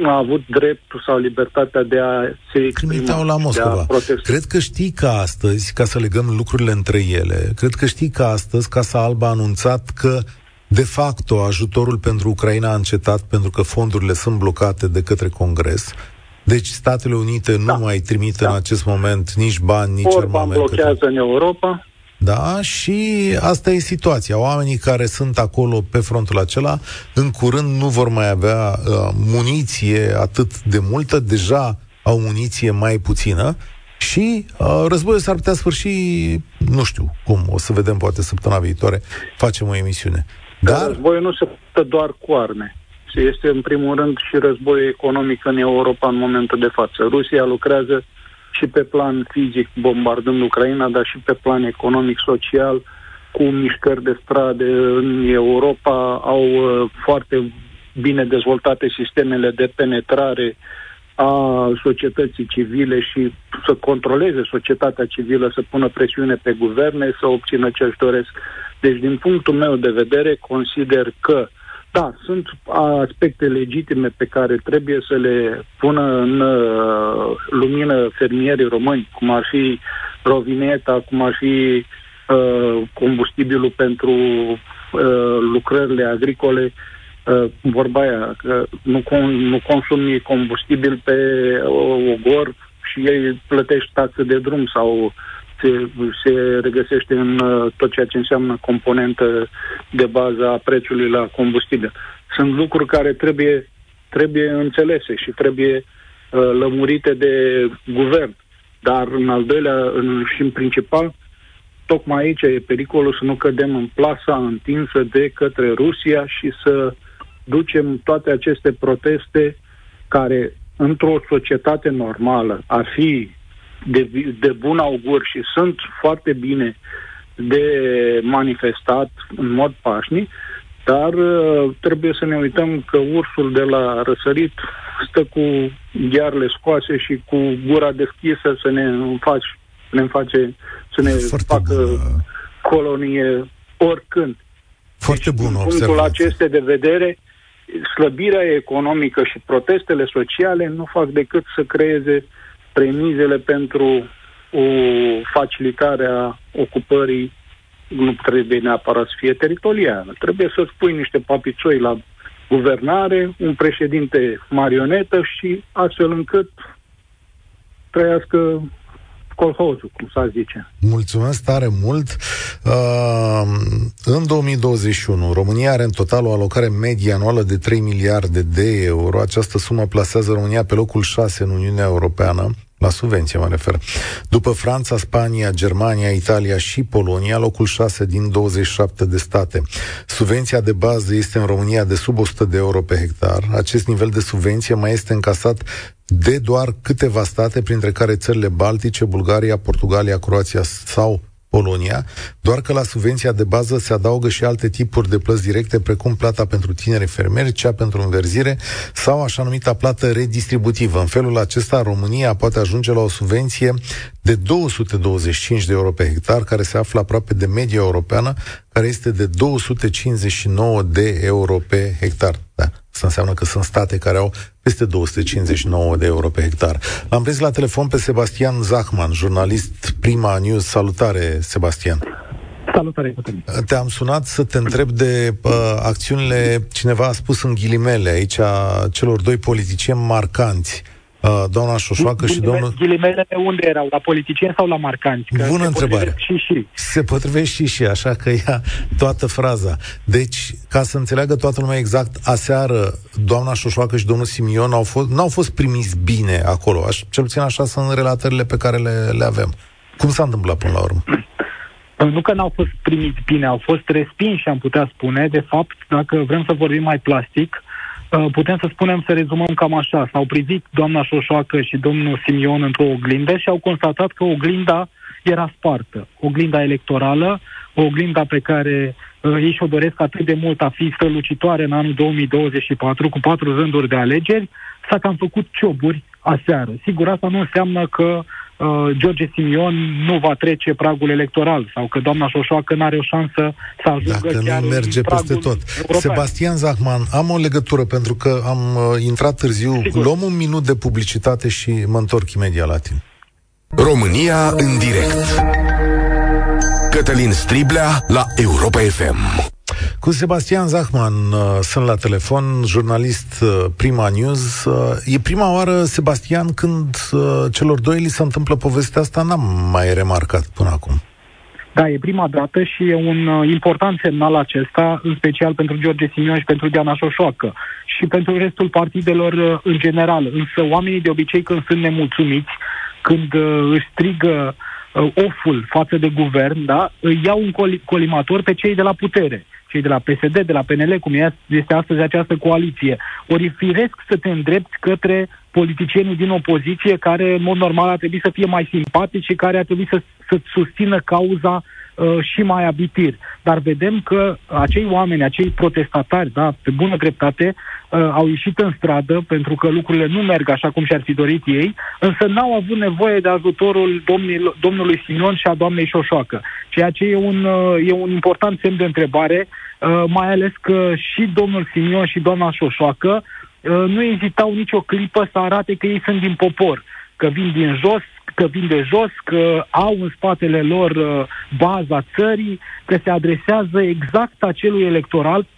avut dreptul sau libertatea de a se exprima, la Moscova. Cred că știi că astăzi, ca să legăm lucrurile între ele, cred că știi că astăzi Casa Albă a anunțat că de facto ajutorul pentru Ucraina a încetat pentru că fondurile sunt blocate de către Congres. Deci Statele Unite nu mai trimite în acest moment nici bani, nici armament. Orban blochează în Europa. Da, și asta e situația. Oamenii care sunt acolo pe frontul acela, în curând nu vor mai avea muniție atât de multă, deja au muniție mai puțină și războiul s-ar putea sfârși, nu știu cum, o să vedem, poate săptămâna viitoare facem o emisiune. Dar războiul nu se poate doar cu arme. Este în primul rând și războiul economic în Europa în momentul de față. Rusia lucrează și pe plan fizic bombardând Ucraina, dar și pe plan economic, social, cu mișcări de stradă. În Europa au foarte bine dezvoltate sistemele de penetrare a societății civile și să controleze societatea civilă, să pună presiune pe guverne, să obțină ce-și doresc. Deci, din punctul meu de vedere, consider că da, sunt aspecte legitime pe care trebuie să le pună în lumină fermierii români, cum ar fi rovineta, cum ar fi combustibilul pentru lucrările agricole. Vorba aia, că nu consumi combustibil pe ogor și ei plătești taxe de drum sau se regăsește în tot ceea ce înseamnă componentă de bază a prețului la combustibil. Sunt lucruri care trebuie înțelese și trebuie lămurite de guvern. Dar în al doilea și în principal, tocmai aici e pericolul să nu cădem în plasa întinsă de către Rusia și să ducem toate aceste proteste care, într-o societate normală, ar fi de bun augur și sunt foarte bine de manifestat în mod pașnic, dar trebuie să ne uităm că ursul de la răsărit stă cu ghearele scoase și cu gura deschisă să ne facă colonie oricând. Foarte deci, bună observație. Punctul acesta de vedere, slăbirea economică și protestele sociale nu fac decât să creeze premizele pentru o facilitare a ocupării. Nu trebuie neapărat să fie teritorială. Trebuie să-ți pui niște papițoi la guvernare, un președinte marionetă și astfel încât trăiască colhozul, cum s-a zice. Mulțumesc tare mult! În 2021, România are în total o alocare medie anuală de 3 miliarde de euro. Această sumă plasează România pe locul 6 în Uniunea Europeană, la subvenție mă refer. După Franța, Spania, Germania, Italia și Polonia, locul 6 din 27 de state. Subvenția de bază este în România de sub 100 de euro pe hectar. Acest nivel de subvenție mai este încasat de doar câteva state, printre care țările Baltice, Bulgaria, Portugalia, Croația sau Polonia, doar că la subvenția de bază se adaugă și alte tipuri de plăți directe, precum plata pentru tineri fermieri, cea pentru înverzire sau așa numita plată redistributivă. În felul acesta, România poate ajunge la o subvenție de 225 de euro pe hectar, care se află aproape de media europeană, care este de 259 de euro pe hectar. Da, asta înseamnă că sunt state care au peste 259 de euro pe hectar. L-am prins la telefon pe Sebastian Zachman, jurnalist Prima News. Salutare, Sebastian! Salutare, Cătălin! Te-am sunat să te întreb de acțiunile, cineva a spus în ghilimele aici, a celor doi politicieni marcanți, doamna Șoșoacă și domnul... Ghilimele unde erau? La politicieni sau la marcanți? Că bună întrebare! Și. Se potrivește și, așa că ia toată fraza. Deci, ca să înțeleagă toată lumea exact, aseară doamna Șoșoacă și domnul Simion n-au fost primiți bine acolo. Cel puțin așa sunt relatările pe care le avem. Cum s-a întâmplat până la urmă? Nu că n-au fost primiți bine, au fost respinși, am putea spune. De fapt, dacă vrem să vorbim mai plastic, putem să spunem, să rezumăm cam așa. S-au privit doamna Șoșoacă și domnul Simion într-o oglindă și au constatat că oglinda era spartă. Oglinda electorală, oglinda pe care ei și-o doresc atât de mult a fi strălucitoare în anul 2024, cu 4 rânduri de alegeri, s-a cam făcut cioburi aseară. Sigur, asta nu înseamnă că George Simion nu va trece pragul electoral sau că doamna Șoșoacă n-are o șansă să ajungă dacă chiar nu merge peste tot. European. Sebastian Zachman, am o legătură pentru că am intrat târziu. Sigur. Luăm un minut de publicitate și mă întorc imediat la tine. România în direct. Cătălin Striblea la Europa FM. Cu Sebastian Zachman sunt la telefon, jurnalist Prima News. E prima oară, Sebastian, când celor doi li se întâmplă povestea asta, n-am mai remarcat până acum. Da, e prima dată și e un important semnal acesta, în special pentru George Simion și pentru Diana Șoșoacă și pentru restul partidelor în general. Însă oamenii de obicei când sunt nemulțumiți, când își strigă oful față de guvern, da, iau un colimator pe cei de la putere, cei de la PSD, de la PNL, cum este astăzi această coaliție. Ori firesc să te îndrepți către politicienii din opoziție care, în mod normal, ar trebui să fie mai simpatici și care ar trebui să susțină cauza și mai abitir. Dar vedem că acei oameni, acei protestatari, da, pe bună dreptate, au ieșit în stradă pentru că lucrurile nu merg așa cum și-ar fi dorit ei, însă n-au avut nevoie de ajutorul domnului Simion și a doamnei Șoșoacă. Ceea ce e un important semn de întrebare, mai ales că și domnul Simion și doamna Șoșoacă nu ezitau nicio clipă să arate că ei sunt din popor, că vin din jos, că vin de jos, că au în spatele lor baza țării, că se adresează exact acelui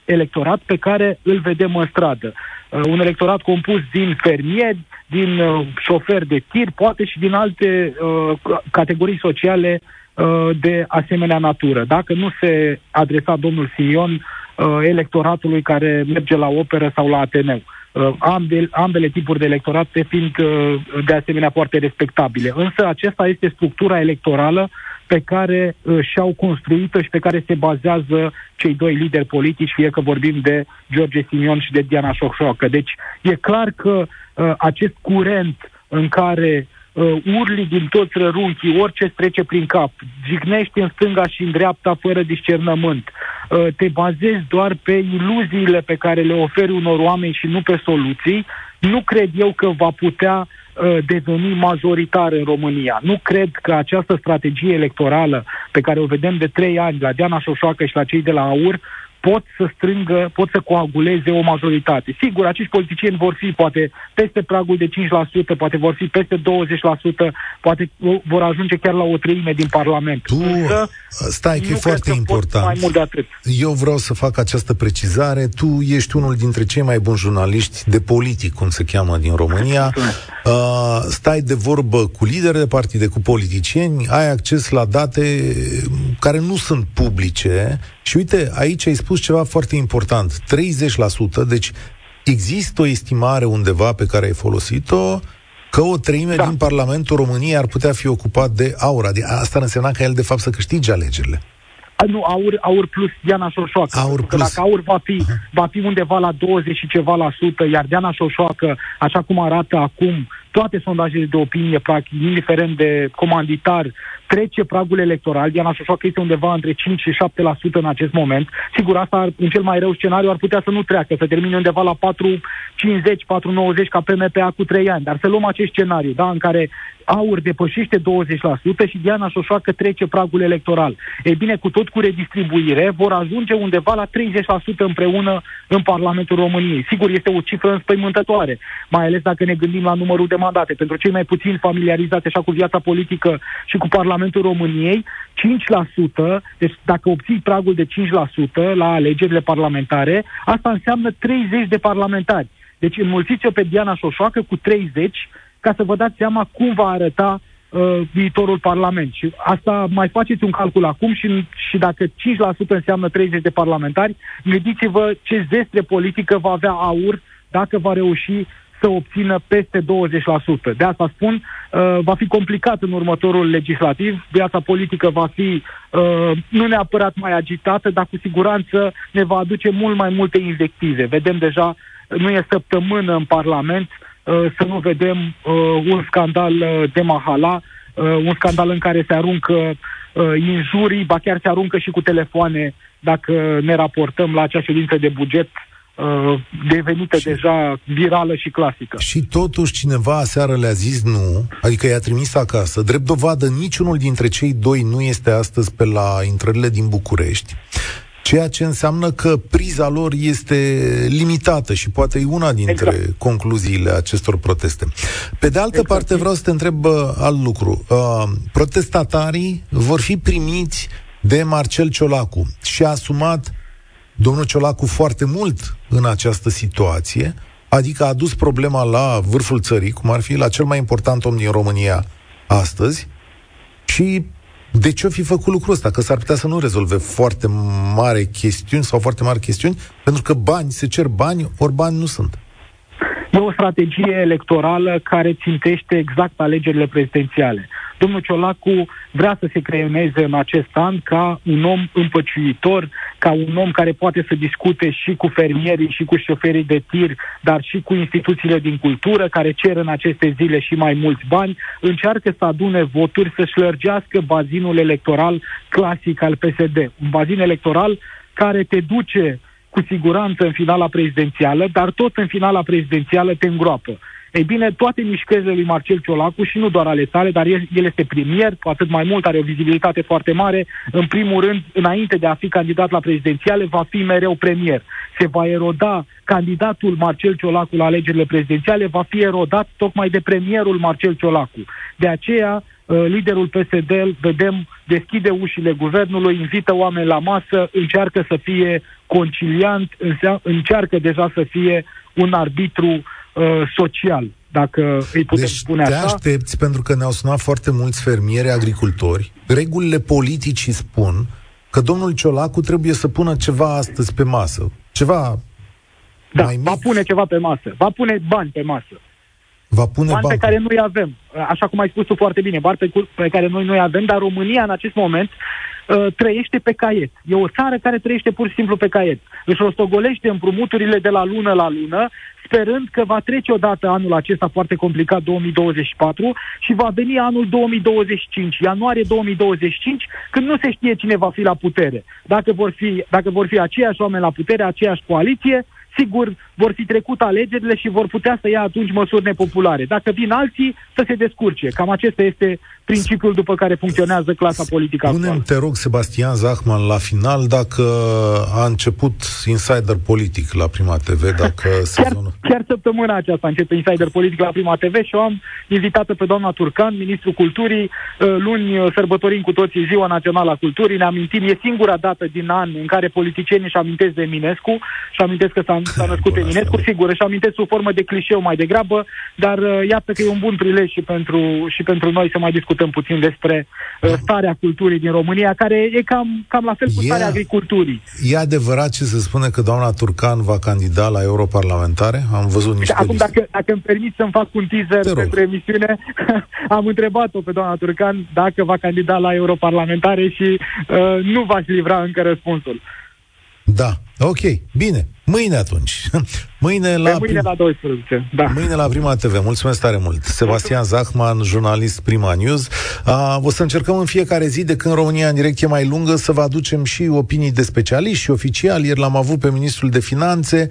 electorat pe care îl vedem în stradă. Un electorat compus din fermieri, din șoferi de tir, poate și din alte categorii sociale de asemenea natură. Dacă nu se adresa domnul Simion electoratului care merge la operă sau la Ateneu. Ambele tipuri de electorate fiind de asemenea foarte respectabile. Însă acesta este structura electorală pe care și-au construit-o și pe care se bazează cei doi lideri politici, fie că vorbim de George Simion și de Diana Șoșoacă. Deci e clar că acest curent în care urli din toți rărunchii, orice îți trece prin cap, jignești în stânga și în dreapta fără discernământ, te bazezi doar pe iluziile pe care le oferi unor oameni și nu pe soluții, nu cred eu că va putea deveni majoritar în România. Nu cred că această strategie electorală pe care o vedem de 3 ani la Diana Șoșoacă și la cei de la AUR pot să coaguleze o majoritate. Sigur, acești politicieni vor fi poate peste pragul de 5%, poate vor fi peste 20%, poate vor ajunge chiar la 1/3 din Parlament. Stai, că e foarte important. Mai mult de atât. Eu vreau să fac această precizare. Tu ești unul dintre cei mai buni jurnaliști de politic, cum se cheamă, din România. Stai de vorbă cu lideri de partide, cu politicieni, ai acces la date care nu sunt publice și uite, aici ai spus ceva foarte important, 30%, deci există o estimare undeva pe care ai folosit-o că 1/3 din Parlamentul României ar putea fi ocupat de AUR. Asta însemna că el de fapt să câștige alegerile. Nu, AUR plus Diana Șoșoacă. Dacă AUR va fi undeva la 20 și ceva la sută, iar Diana Șoșoacă, așa cum arată acum toate sondajele de opinie, practic, indiferent de comanditar, trece pragul electoral. Diana Șoșoacă este undeva între 5 și 7% în acest moment. Sigur, asta, în cel mai rău scenariu, ar putea să nu treacă, să termine undeva la 4,50-4,90 ca PMPA cu 3 ani. Dar să luăm acest scenariu, da, în care AUR depășește 20% și Diana Șoșoacă trece pragul electoral. Ei bine, cu tot cu redistribuire, vor ajunge undeva la 30% împreună în Parlamentul României. Sigur, este o cifră înspăimântătoare, mai ales dacă ne gândim la numărul de mandate. Pentru cei mai puțin familiarizați așa cu viața politică și cu Parlamentul României, 5%, deci dacă obții pragul de 5% la alegerile parlamentare, asta înseamnă 30 de parlamentari. Deci înmulțiți-o pe Diana Șoșoacă cu 30, ca să vă dați seama cum va arăta viitorul Parlament. Și asta mai faceți un calcul acum și dacă 5% înseamnă 30 de parlamentari, gândiți-vă ce zestre politică va avea AUR dacă va reuși să obțină peste 20%. De asta spun, va fi complicat în următorul legislativ, viața politică va fi nu neapărat mai agitată, dar cu siguranță ne va aduce mult mai multe invective. Vedem deja, nu e săptămână în Parlament, să nu vedem un scandal de mahala un scandal în care se aruncă injurii, ba chiar se aruncă și cu telefoane dacă ne raportăm la acea ședință de buget devenită și deja virală și clasică. Și totuși cineva aseară le-a zis nu, adică i-a trimis acasă. Drept dovadă, niciunul dintre cei doi nu este astăzi pe la intrările din București, ceea ce înseamnă că priza lor este limitată și poate e una dintre concluziile acestor proteste. Pe de altă parte, vreau să te întreb alt lucru. Protestatarii vor fi primiți de Marcel Ciolacu și a asumat domnul Ciolacu foarte mult în această situație, adică a adus problema la vârful țării, cum ar fi la cel mai important om din România astăzi. Și de ce o fi făcut lucrul ăsta? Că s-ar putea să nu rezolve foarte mare chestiuni sau foarte mari chestiuni, pentru că bani, se cer bani, ori bani nu sunt. E o strategie electorală care țintește exact alegerile prezidențiale. Domnul Ciolacu vrea să se creioneze în acest an ca un om împăciuitor, ca un om care poate să discute și cu fermierii, și cu șoferii de tir, dar și cu instituțiile din cultură, care cer în aceste zile și mai mulți bani, încearcă să adune voturi, să-și lărgească bazinul electoral clasic al PSD. Un bazin electoral care te duce cu siguranță în finala prezidențială, dar tot în finala prezidențială te îngroapă. Ei bine, toate mișcările lui Marcel Ciolacu, și nu doar ale sale, dar el este premier, cu atât mai mult, are o vizibilitate foarte mare. În primul rând, înainte de a fi candidat la prezidențiale, va fi mereu premier. Se va eroda candidatul Marcel Ciolacu la alegerile prezidențiale, va fi erodat tocmai de premierul Marcel Ciolacu. De aceea, liderul PSD, vedem, deschide ușile guvernului, invită oameni la masă, încearcă să fie conciliant, încearcă deja să fie un arbitru social, dacă îi putem spune așa. Deci te aștepți, pentru că ne-au sunat foarte mulți fermieri, agricultori. Regulile politicii spun că domnul Ciolacu trebuie să pună ceva astăzi pe masă. Ceva mai mic. Va pune ceva pe masă. Va pune bani pe masă. Va pune bani pe care noi avem. Așa cum ai spus tu foarte bine, bani pe care noi avem, dar România în acest moment trăiește pe caiet. E o țară care trăiește pur și simplu pe caiet. Își rostogolește împrumuturile de la lună la lună, sperând că va trece odată anul acesta foarte complicat, 2024, și va veni anul 2025, ianuarie 2025, când nu se știe cine va fi la putere. Dacă vor fi aceiași oameni la putere, aceeași coaliție, sigur, vor fi trecut alegerile și vor putea să ia atunci măsuri nepopulare. Dacă vin alții, să se descurce. Cam acesta este principiul după care funcționează clasa politică actuală. Spune-mi, te rog, Sebastian Zachman, la final, dacă a început insider politic la Prima TV, dacă sezonul... Chiar săptămâna aceasta începe insider politic la Prima TV și o am invitată pe doamna Turcan, ministrul culturii. Luni sărbătorim cu toții Ziua Națională a Culturii, ne amintim, e singura dată din an în care politicienii își amintesc de Eminescu, și amintesc că s-a născut Eminescu, sigur, își amintesc sub formă de clișeu mai degrabă, dar iată că e un bun prilej și pentru noi să mai discutăm puțin despre starea culturii din România, care e cam la fel cu starea agriculturii. E adevărat ce se spune că doamna Turcan va candida la europarlamentare? Am văzut niște acum, dacă îmi permiți să-mi fac un teaser pentru emisiune, am întrebat-o pe doamna Turcan dacă va candida la europarlamentare și nu v-aș livra încă răspunsul. Da, ok, bine. Mâine atunci. Mâine la 12. Da. Mâine la Prima TV. Mulțumesc tare mult. Sebastian Zachman, jurnalist Prima News. O să încercăm în fiecare zi, de când România în direct e mai lungă, să vă aducem și opinii de specialiști și oficiali. Ieri l-am avut pe ministrul de finanțe,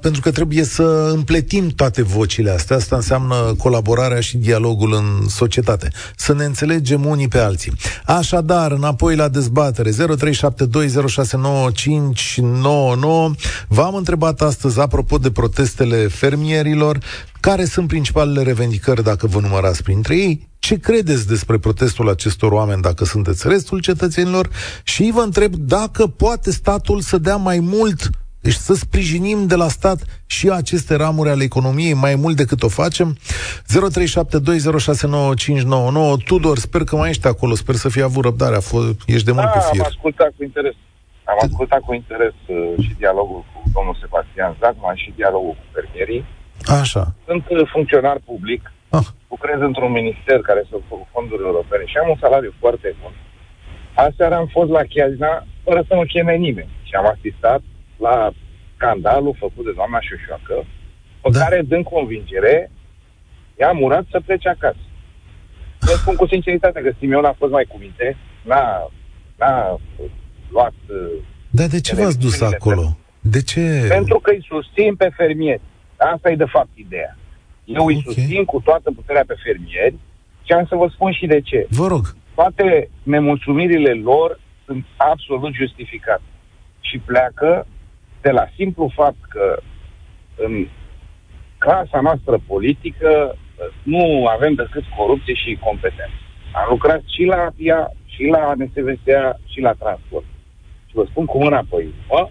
pentru că trebuie să împletim toate vocile astea. Asta înseamnă colaborarea și dialogul în societate. Să ne înțelegem unii pe alții. Așadar, înapoi la dezbatere. 0372069599. V-am întrebat astăzi, apropo de protestele fermierilor, care sunt principalele revendicări, dacă vă numărați printre ei, ce credeți despre protestul acestor oameni, dacă sunteți restul cetățenilor, și vă întreb dacă poate statul să dea mai mult, deci să sprijinim de la stat și aceste ramuri ale economiei mai mult decât o facem. 0372069599. Tudor, sper că mai ești acolo, sper să fii avut răbdare, ești de mult pe fier. Am ascultat cu interes și dialogul cu domnul Sebastian Zachman și dialogul cu fermierii. Așa. Sunt funcționar public, lucrez într-un minister care se ocupă cu fonduri europene și am un salariu foarte bun. Aseară am fost la Chiajna fără să mă cheme nimeni și am asistat la scandalul făcut de doamna Șoșoacă, pe care, dând convingere, i-am urat să plece acasă. Vă spun cu sinceritate că Simion a fost mai cuvinte, n-a luat... Dar de ce v-ați dus acolo? De ce? Pentru că îi susțin pe fermieri. Asta e de fapt ideea. Eu îi susțin cu toată puterea pe fermieri și am să vă spun și de ce. Vă rog. Toate nemulțumirile lor sunt absolut justificate și pleacă de la simplu fapt că în clasa noastră politică nu avem decât corupție și incompetență. Am lucrat și la APIA, și la NSVSA, și la transport. Și vă spun cu mâna pe inimă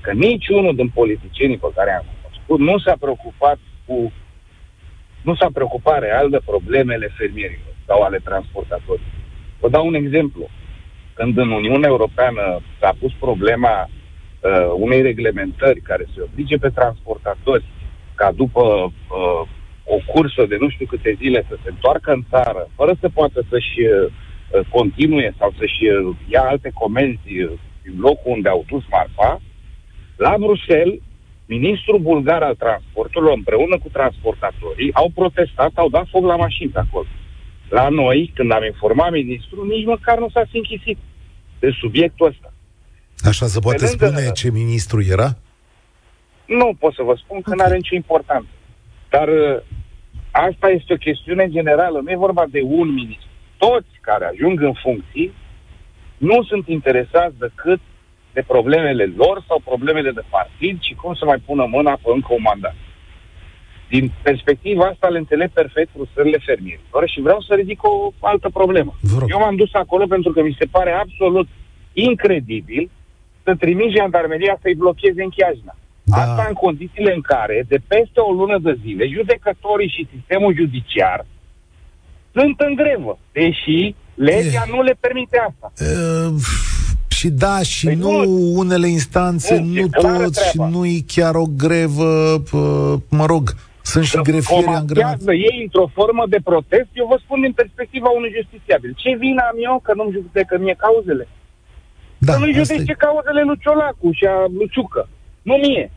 că niciunul din politicienii pe care am cunoscut nu s-a preocupat real de problemele fermierilor sau ale transportatorilor. Vă dau un exemplu. Când în Uniunea Europeană s-a pus problema unei reglementări care se oblige pe transportatori ca după o cursă de nu știu câte zile să se întoarcă în țară, fără să poată să-și continue sau să-și ia alte comenzi din locul unde au dus marfa, la Bruxelles, ministrul bulgar al transporturilor împreună cu transportatorii au protestat, au dat foc la mașini acolo. La noi, când am informat ministrul, nici măcar nu s-a sinchisit de subiectul ăsta. Așa se poate spune ce ministru era? Nu pot să vă spun că n-are nicio importanță. Dar asta este o chestiune generală, nu e vorba de un ministru. Toți care ajung în funcții nu sunt interesați decât de problemele lor sau problemele de partid și cum să mai pună mâna pe încă un mandat. Din perspectiva asta le înțeleg perfect frustrările fermierilor și vreau să ridic o altă problemă. Eu m-am dus acolo pentru că mi se pare absolut incredibil să trimiți jandarmeria să-i blocheze în Chiajna. Da. Asta în condițiile în care, de peste o lună de zile, judecătorii și sistemul judiciar sunt în grevă, deși legea nu le permite asta. Și da, și păi nu, unele instanțe, nu toți, și nu-i chiar o grevă, mă rog, sunt și grefieri angrenați. Ei într-o formă de protest, eu vă spun din perspectiva unui justițiabil. Ce vină am eu că nu-mi judecă mie cauzele? Da, că nu-i judece cauzele lui Ciolacu și a lui Ciucă. Nu mie.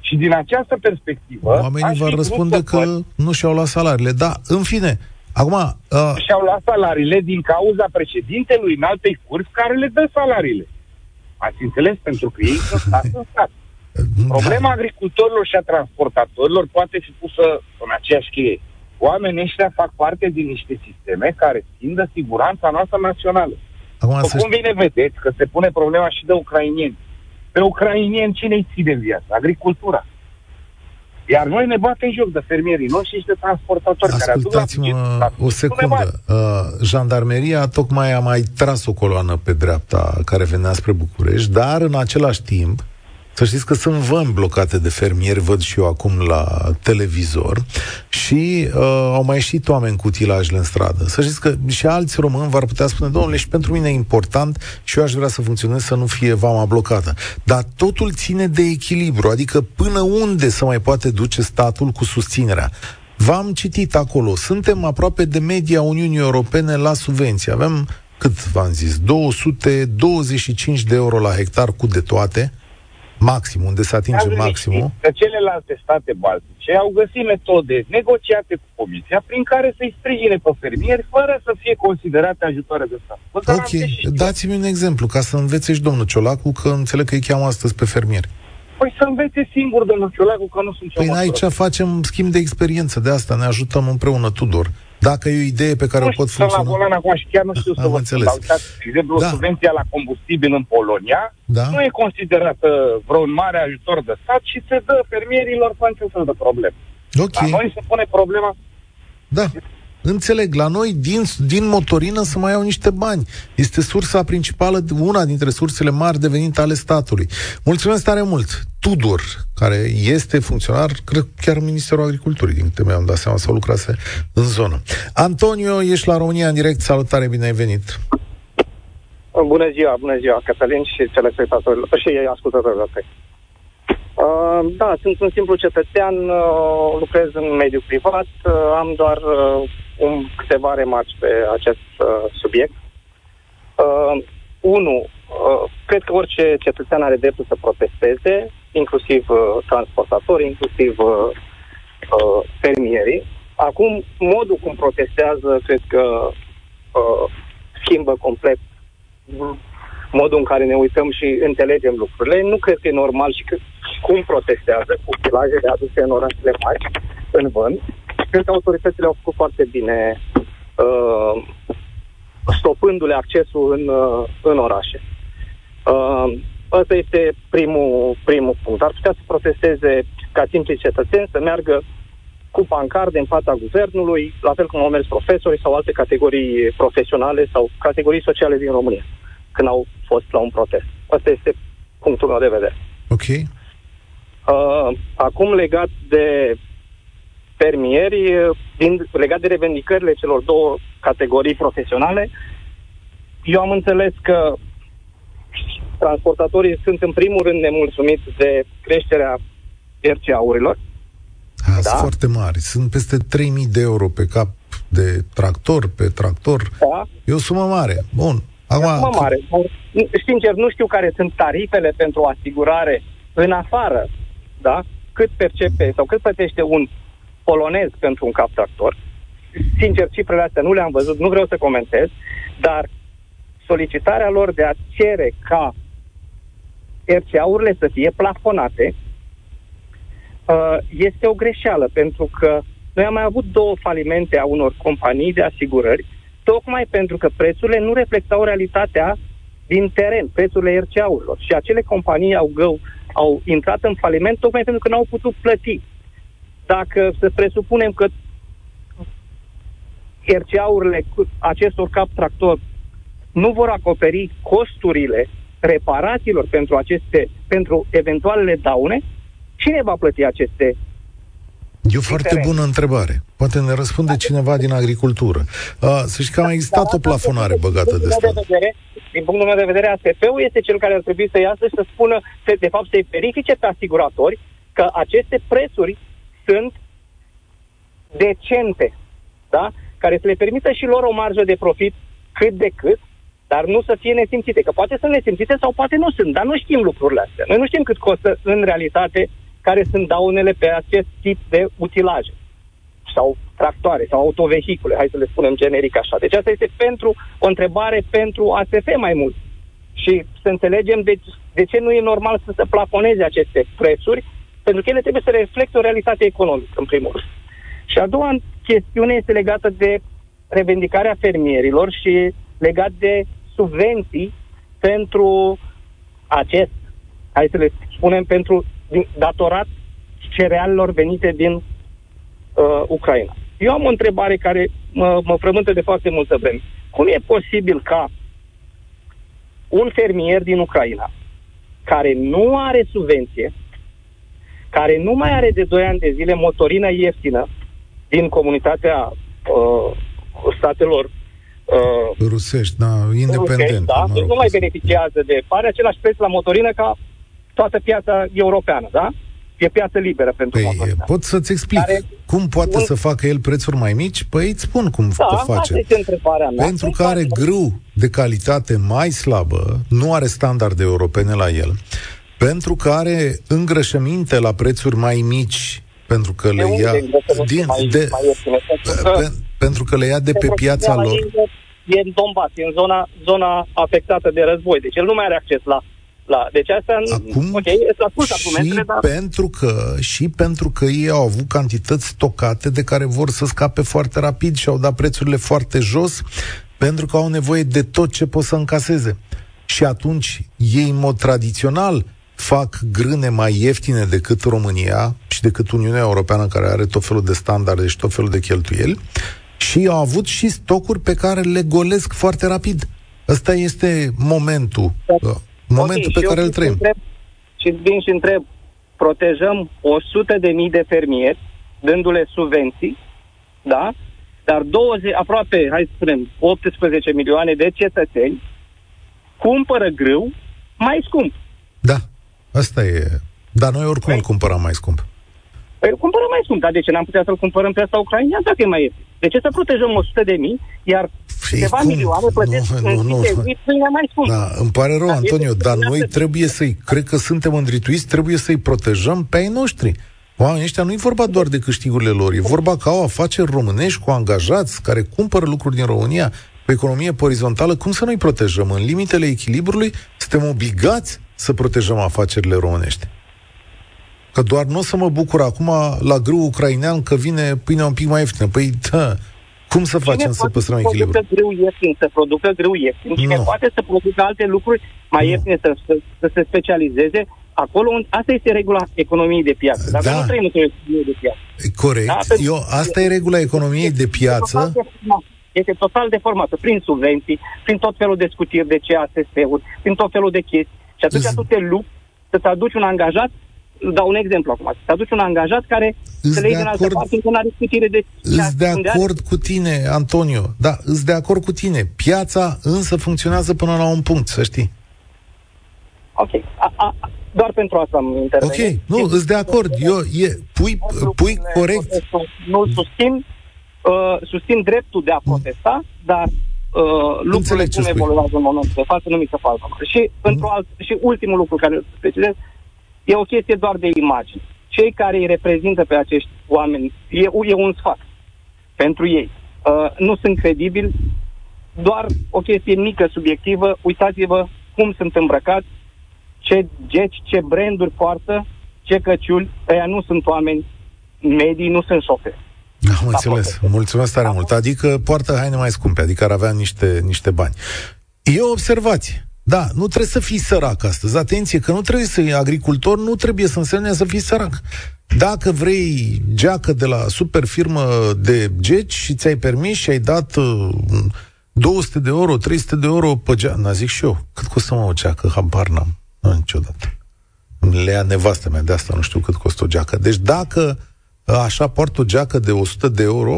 Și din această perspectivă... Oamenii vă răspunde că nu și-au luat salariile. Da, în fine... Acum, și-au luat salariile din cauza președintelui în altei curți care le dă salariile. Ați înțeles? Pentru că ei sunt stat în stat. Problema agricultorilor și a transportatorilor poate fi pusă în aceeași cheie. Oamenii ăștia fac parte din niște sisteme care țin de siguranța noastră națională. Cum bine vedeți că se pune problema și de ucrainieni. Pe ucrainieni cine îi ține în viață? Agricultura. Iar noi ne batem în joc de fermierii noștri și de transportatori. Ascultați-mă o secundă. Jandarmeria tocmai a mai tras o coloană pe dreapta care venea spre București, dar în același timp, să știți că sunt vămi blocate de fermieri, văd și eu acum la televizor, și au mai ieșit oameni cu utilajele în stradă. Să știți că și alți români v-ar putea spune, domnule, și pentru mine e important și eu aș vrea să funcționez, să nu fie vama blocată. Dar totul ține de echilibru, adică până unde se mai poate duce statul cu susținerea. V-am citit acolo, suntem aproape de media Uniunii Europene la subvenții. Avem, cât v-am zis, 225 de euro la hectar cu de toate, maxim, unde se atinge maximul. Că celelalte state baltice au găsit metode negociate cu Comisia prin care să-i sprijine pe fermieri fără să fie considerate ajutoare de stat. Ok, dați-mi un exemplu, ca să învețe și domnul Ciolacu, că înțeleg că îi cheamă astăzi pe fermieri. Păi să învețe singur domnul Ciolacu, că nu sunt cea măsură. Păi aici facem schimb de experiență, de asta ne ajutăm împreună, Tudor. Dacă e o idee pe care nu o pot funcționa... Nu știu, la acum și chiar nu știu să vă spun, exemplu, subvenția la combustibil în Polonia nu e considerată vreun mare ajutor de stat și se dă fermierilor fără niciun fel de probleme. Okay. La noi se pune problema... Da, înțeleg. La noi, din motorină, să mai iau niște bani. Este sursa principală, una dintre sursele mari de venit ale statului. Mulțumesc tare mult! Tudor, care este funcționar, cred chiar în Ministerul Agriculturii, din câte mi-am dat seama, sau lucrase în zonă. Antonio, ești la România în direct. Salutare, bine ai venit! Bună ziua, bună ziua, Cătălin și telespectatorilor și ascultătorilor. Da, sunt un simplu cetățean, lucrez în mediul privat, am doar câteva remarci pe acest subiect. 1. Cred că orice cetățean are dreptul să protesteze, inclusiv transportatori, inclusiv fermierii. Acum, modul cum protestează, cred că schimbă complet modul în care ne uităm și înțelegem lucrurile. Nu cred că e normal și cum protestează cu filajele aduse în orașele mari, în vânt. Cred că autoritățile au făcut foarte bine stopându-le accesul în orașe. Asta este primul punct. Ar putea să protesteze ca simpli cetățeni, să meargă cu pancarde în fața guvernului, la fel cum au mers profesori sau alte categorii profesionale sau categorii sociale din România, când au fost la un protest. Asta este punctul meu de vedere. Ok. Acum, legat de fermieri, legat de revendicările celor două categorii profesionale, eu am înțeles că transportatorii sunt în primul rând nemulțumiți de creșterea RCA-urilor. Da. Sunt foarte mari. Sunt peste 3.000 de euro pe cap de tractor. Da. E o sumă mare. Bun. Acum... Sincer, nu știu care sunt tarifele pentru asigurare în afară, da? Cât percepe sau cât plătește un polonez pentru un cap tractor. Sincer, cifrele astea nu le-am văzut, nu vreau să comentez, dar solicitarea lor de a cere ca RCA-urile să fie plafonate este o greșeală, pentru că noi am mai avut două falimente a unor companii de asigurări, tocmai pentru că prețurile nu reflectau realitatea din teren, prețurile RCA-urilor. Și acele companii au intrat în faliment tocmai pentru că n-au putut plăti. Dacă să presupunem că RCA-urile acestor cap tractor nu vor acoperi costurile reparațiilor pentru eventualele daune, cine va plăti aceste? E o foarte bună întrebare. Poate ne răspunde cineva din agricultură. Să știi că a mai existat o plafonare băgată de stat. Din punctul meu de vedere, ASF-ul este cel care ar trebui să iasă și să spună, de fapt, să-i verifice pe asiguratori că aceste prețuri sunt decente, da? Care să le permită și lor o marjă de profit cât de cât, dar nu să fie nesimțite. Că poate sunt nesimțite sau poate nu sunt, dar nu știm lucrurile astea. Noi nu știm cât costă în realitate, care sunt daunele pe acest tip de utilaje sau tractoare sau autovehicule, hai să le spunem generic așa. Deci asta este pentru o întrebare pentru ASF mai mult. Și să înțelegem de ce nu e normal să se plafoneze aceste prețuri, pentru că ele trebuie să reflecte o realitate economică, în primul rând. Și a doua chestiune este legată de revendicarea fermierilor și legat de subvenții pentru acest, hai să le spunem, pentru datorat cerealelor venite din Ucraina. Eu am o întrebare care mă frământă de foarte multă vreme. Cum e posibil ca un fermier din Ucraina, care nu are subvenție, care nu mai are de 2 ani de zile motorină ieftină din comunitatea statelor rusești, da, independent, da, mă rog, nu mai beneficiază de pare același preț la motorină ca toată piața europeană, da? E piață liberă pentru motorină. Pot să-ți explic cum poate să facă el prețuri mai mici? Păi îți spun cum o face. Pentru că are grâu de calitate mai slabă, nu are standarde europene la el, pentru că are îngrășăminte la prețuri mai mici, pentru că le ia de pe piața lor. E în Donbass, e în zona afectată de război, deci el nu mai are acces la. Deci asta acum, okay, pentru că ei au avut cantități stocate de care vor să scape foarte rapid și au dat prețurile foarte jos, pentru că au nevoie de tot ce pot să încaseze. Și atunci ei, în mod tradițional, fac grâne mai ieftine decât România și decât Uniunea Europeană, care are tot felul de standarde și tot felul de cheltuieli, și au avut și stocuri pe care le golesc foarte rapid. Ăsta este momentul pe care îl trăim. Și vin și întreb, protejăm 100.000 de fermieri, dându-le subvenții, da? Dar aproape, hai să spunem, 18 milioane de cetățeni cumpără grâu mai scump. Da, asta e. Dar noi oricum îl cumpărăm mai scump. Păi îl cumpărăm mai scump, dar de ce n-am putea să-l cumpărăm pe asta ucrainean dacă e mai ieftin? De ce să protejăm 100.000, iar câteva milioane plătesc mai scump? Da, îmi pare rău, Antonio, dar noi trebuie să-i, cred că suntem îndrituiți, trebuie să-i protejăm pe ai noștri. Oamenii ăștia nu-i vorba doar de câștigurile lor, e vorba că au afaceri românești cu angajați care cumpără lucruri din România pe economie pe orizontală. Cum să nu-i protejăm? În limitele echilibrului suntem obligați să protejăm afacerile românești. Că doar nu o să mă bucur acum la grâu ucrainean că vine pâinea un pic mai ieftină. Păi, da, cum să facem să păstrăm echilibrul? Să producă grâu ieftin. Cine poate să producă alte lucruri mai ieftine, să se specializeze acolo unde... Asta este regula economiei de piață. Dacă nu trăim într-o economie de piață. Corect. Da, asta e regula economiei de piață. Este total deformată. Prin subvenții, prin tot felul de scutiri de CASF-uri, prin tot felul de chestii. Și atunci tu te lupți să-ți aduci un angajat. Dau un exemplu acum. Să aduci un angajat care îți să le iei din altă parte în are scutire de... Îți de acord cu tine, Antonio. Da, îți de acord cu tine. Piața însă funcționează până la un punct, să știi. Ok. Doar pentru asta am intervenit. Ok, nu, îți de acord. Pui corect. Nu susțin. Susțin dreptul de a protesta, dar lucrurile cum evoluează în momentul de față, nu mi se fac. Și ultimul lucru care îl precizez, e o chestie doar de imagine. Cei care îi reprezintă pe acești oameni, e un sfat pentru ei. Nu sunt credibili, doar o chestie mică, subiectivă. Uitați-vă cum sunt îmbrăcați, ce geci, ce branduri poartă, ce căciuli. Ăia nu sunt oameni medii, nu sunt șoferi. Am înțeles. Mulțumesc tare mult. Adică poartă haine mai scumpe, adică ar avea niște bani. E o observație. Da, nu trebuie să fii sărac astăzi. Atenție, că nu trebuie să fii agricultor, nu trebuie să însemne să fii sărac. Dacă vrei geacă de la super firmă de geci și ți-ai permis și ai dat 200 de euro, 300 de euro pe geacă, zic și eu, cât costă mă o geacă? Habar n-am, niciodată. Le ia nevastă mea, de asta nu știu cât costă o geacă. Deci dacă așa poartă o geacă de 100 de euro...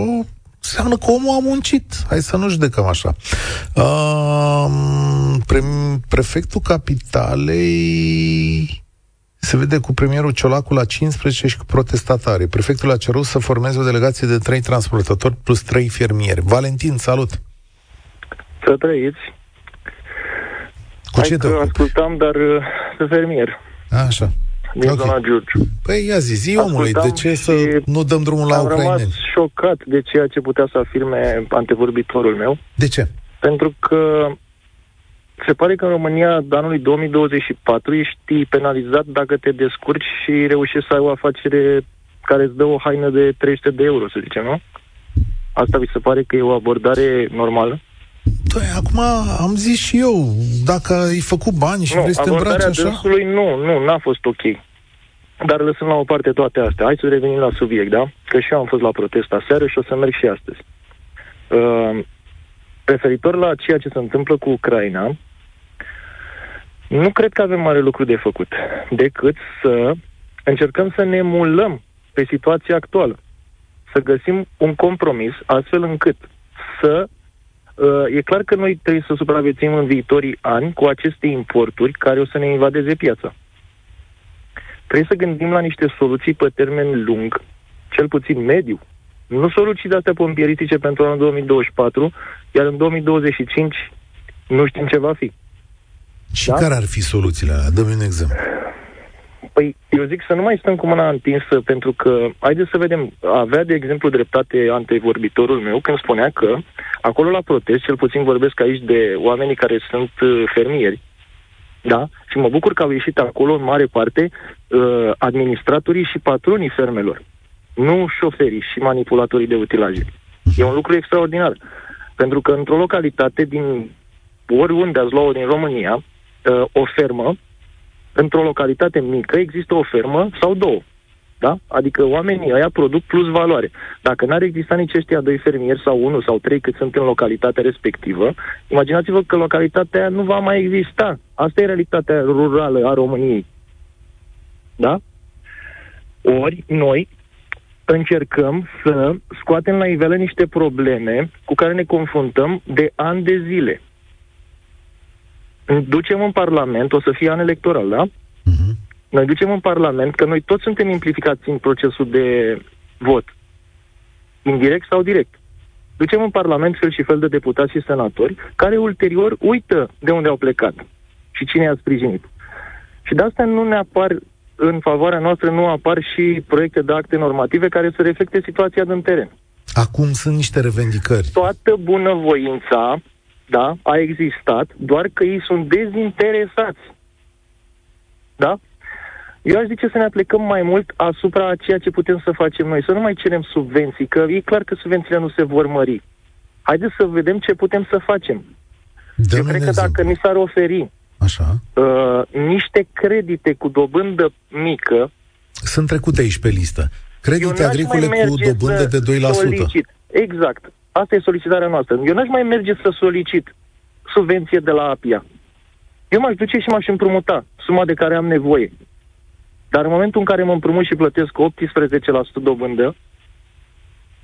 Înseamnă că omul a muncit. Hai să nu judecăm așa. Prefectul Capitalei se vede cu premierul Ciolacu la 15 și cu protestatare. Prefectul a cerut să formeze o delegație de 3 transportatori plus 3 fermieri. Valentin, salut! Să trăiți! Cu ce te ascultam, dar de fermier. Așa. Din zona Giurgiu. Păi ia zi omului, de ce să nu dăm drumul la ucraineni? Am rămas șocat de ceea ce putea să afirme antevorbitorul meu. De ce? Pentru că se pare că în România de anului 2024 ești penalizat dacă te descurci și reușești să ai o afacere care îți dă o haină de 300 de euro, să zicem, nu? Asta vi se pare că e o abordare normală? Acum am zis și eu, dacă ai făcut bani și vrei să te îmbraci așa... Dânsului, nu, n-a fost ok. Dar lăsăm la o parte toate astea. Hai să revenim la subiect, da? Că și eu am fost la protest aseară și o să merg și astăzi. Referitor la ceea ce se întâmplă cu Ucraina, nu cred că avem mare lucru de făcut, decât să încercăm să ne emulăm pe situația actuală. Să găsim un compromis, astfel încât să... E clar că noi trebuie să supraviețuim în viitorii ani cu aceste importuri care o să ne invadeze piața. Trebuie să gândim la niște soluții pe termen lung, cel puțin mediu. Nu soluții de-astea pompieristice pentru anul 2024, iar în 2025 nu știm ce va fi. Și care ar fi soluțiile alea? Dă-mi un exemplu. Păi, eu zic să nu mai stăm cu mâna întinsă, pentru că, haideți să vedem, avea, de exemplu, dreptate antevorbitorul meu când spunea că, acolo la protest, cel puțin vorbesc aici de oamenii care sunt fermieri, da? Și mă bucur că au ieșit acolo, în mare parte, administratorii și patronii fermelor, nu șoferii și manipulatorii de utilaje. E un lucru extraordinar, pentru că într-o localitate, din oriunde ați luat-o din România, o fermă, într-o localitate mică există o fermă sau două, da? Adică oamenii ăia produc plus valoare. Dacă n-ar exista nici ăștia doi fermieri sau unul sau trei cât sunt în localitatea respectivă, imaginați-vă că localitatea aia nu va mai exista. Asta e realitatea rurală a României. Da? Ori noi încercăm să scoatem la iveală niște probleme cu care ne confruntăm de ani de zile. Ducem în Parlament, o să fie an electoral, da? Uh-huh. Noi ducem în Parlament, că noi toți suntem implicați în procesul de vot, indirect sau direct. Ducem în Parlament fel și fel de deputați și senatori, care ulterior uită de unde au plecat și cine i-a sprijinit. Și de asta nu ne apar în favoarea noastră nu apar și proiecte de acte normative care să reflecte situația din teren. Acum sunt niște revendicări. Toată bunăvoința, da, a existat, doar că ei sunt dezinteresați. Da? Eu aș zice să ne aplecăm mai mult asupra a ceea ce putem să facem noi, să nu mai cerem subvenții, că e clar că subvențiile nu se vor mări. Haideți să vedem ce putem să facem. Eu cred că dacă ni s-ar oferi niște credite cu dobândă mică... Sunt trecute aici pe listă. Credite agricole cu dobândă de 2%. Solicit. Exact. Asta e solicitarea noastră. Eu n-aș mai merge să solicit subvenție de la APIA. Eu m-aș duce și m-aș împrumuta suma de care am nevoie. Dar în momentul în care mă împrumut și plătesc 18% dobândă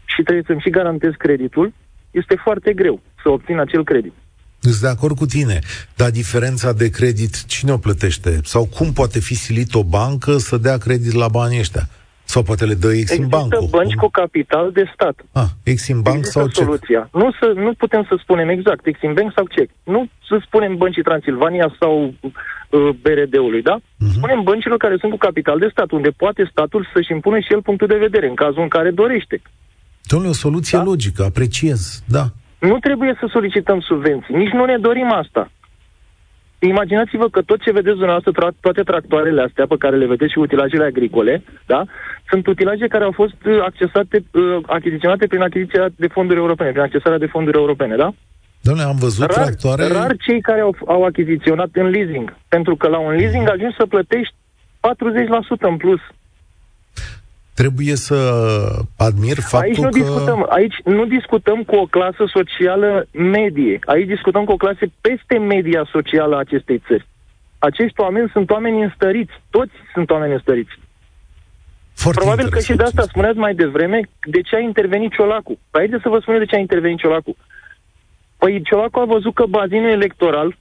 și trebuie să-mi și garantez creditul, este foarte greu să obțin acel credit. Sunt de acord cu tine, dar diferența de credit cine o plătește? Sau cum poate fi silit o bancă să dea credit la banii ăștia? Sau poate le dă Exim Bank? Există bănci cu capital de stat. Exim Bank sau soluția. Cec? Nu putem să spunem exact Exim Bank sau cec. Nu să spunem băncii Transilvania sau BRD-ului, da? Uh-huh. Spunem băncilor care sunt cu capital de stat, unde poate statul să-și impune și el punctul de vedere, în cazul în care dorește. Dom'le, o soluție logică, apreciez, da. Nu trebuie să solicităm subvenții, nici nu ne dorim asta. Imaginați-vă că tot ce vedeți dumneavoastră, toate tractoarele astea pe care le vedeți și utilajele agricole, da, sunt utilaje care au fost achiziționate prin achiziția de fonduri europene, prin accesarea de fonduri europene, da? Doamne, am văzut tractoare... Rar cei care au achiziționat în leasing, pentru că la un leasing ajungi să plătești 40% în plus. Trebuie să admir faptul aici nu discutăm cu o clasă socială medie. Aici discutăm cu o clasă peste media socială a acestei țări. Acești oameni sunt oameni înstăriți. Toți sunt oameni înstăriți. Foarte probabil că și de asta spuneați mai devreme de ce a intervenit Ciolacu. Haideți să vă spun de ce a intervenit Ciolacu. Păi Ciolacu a văzut că bazinul electoral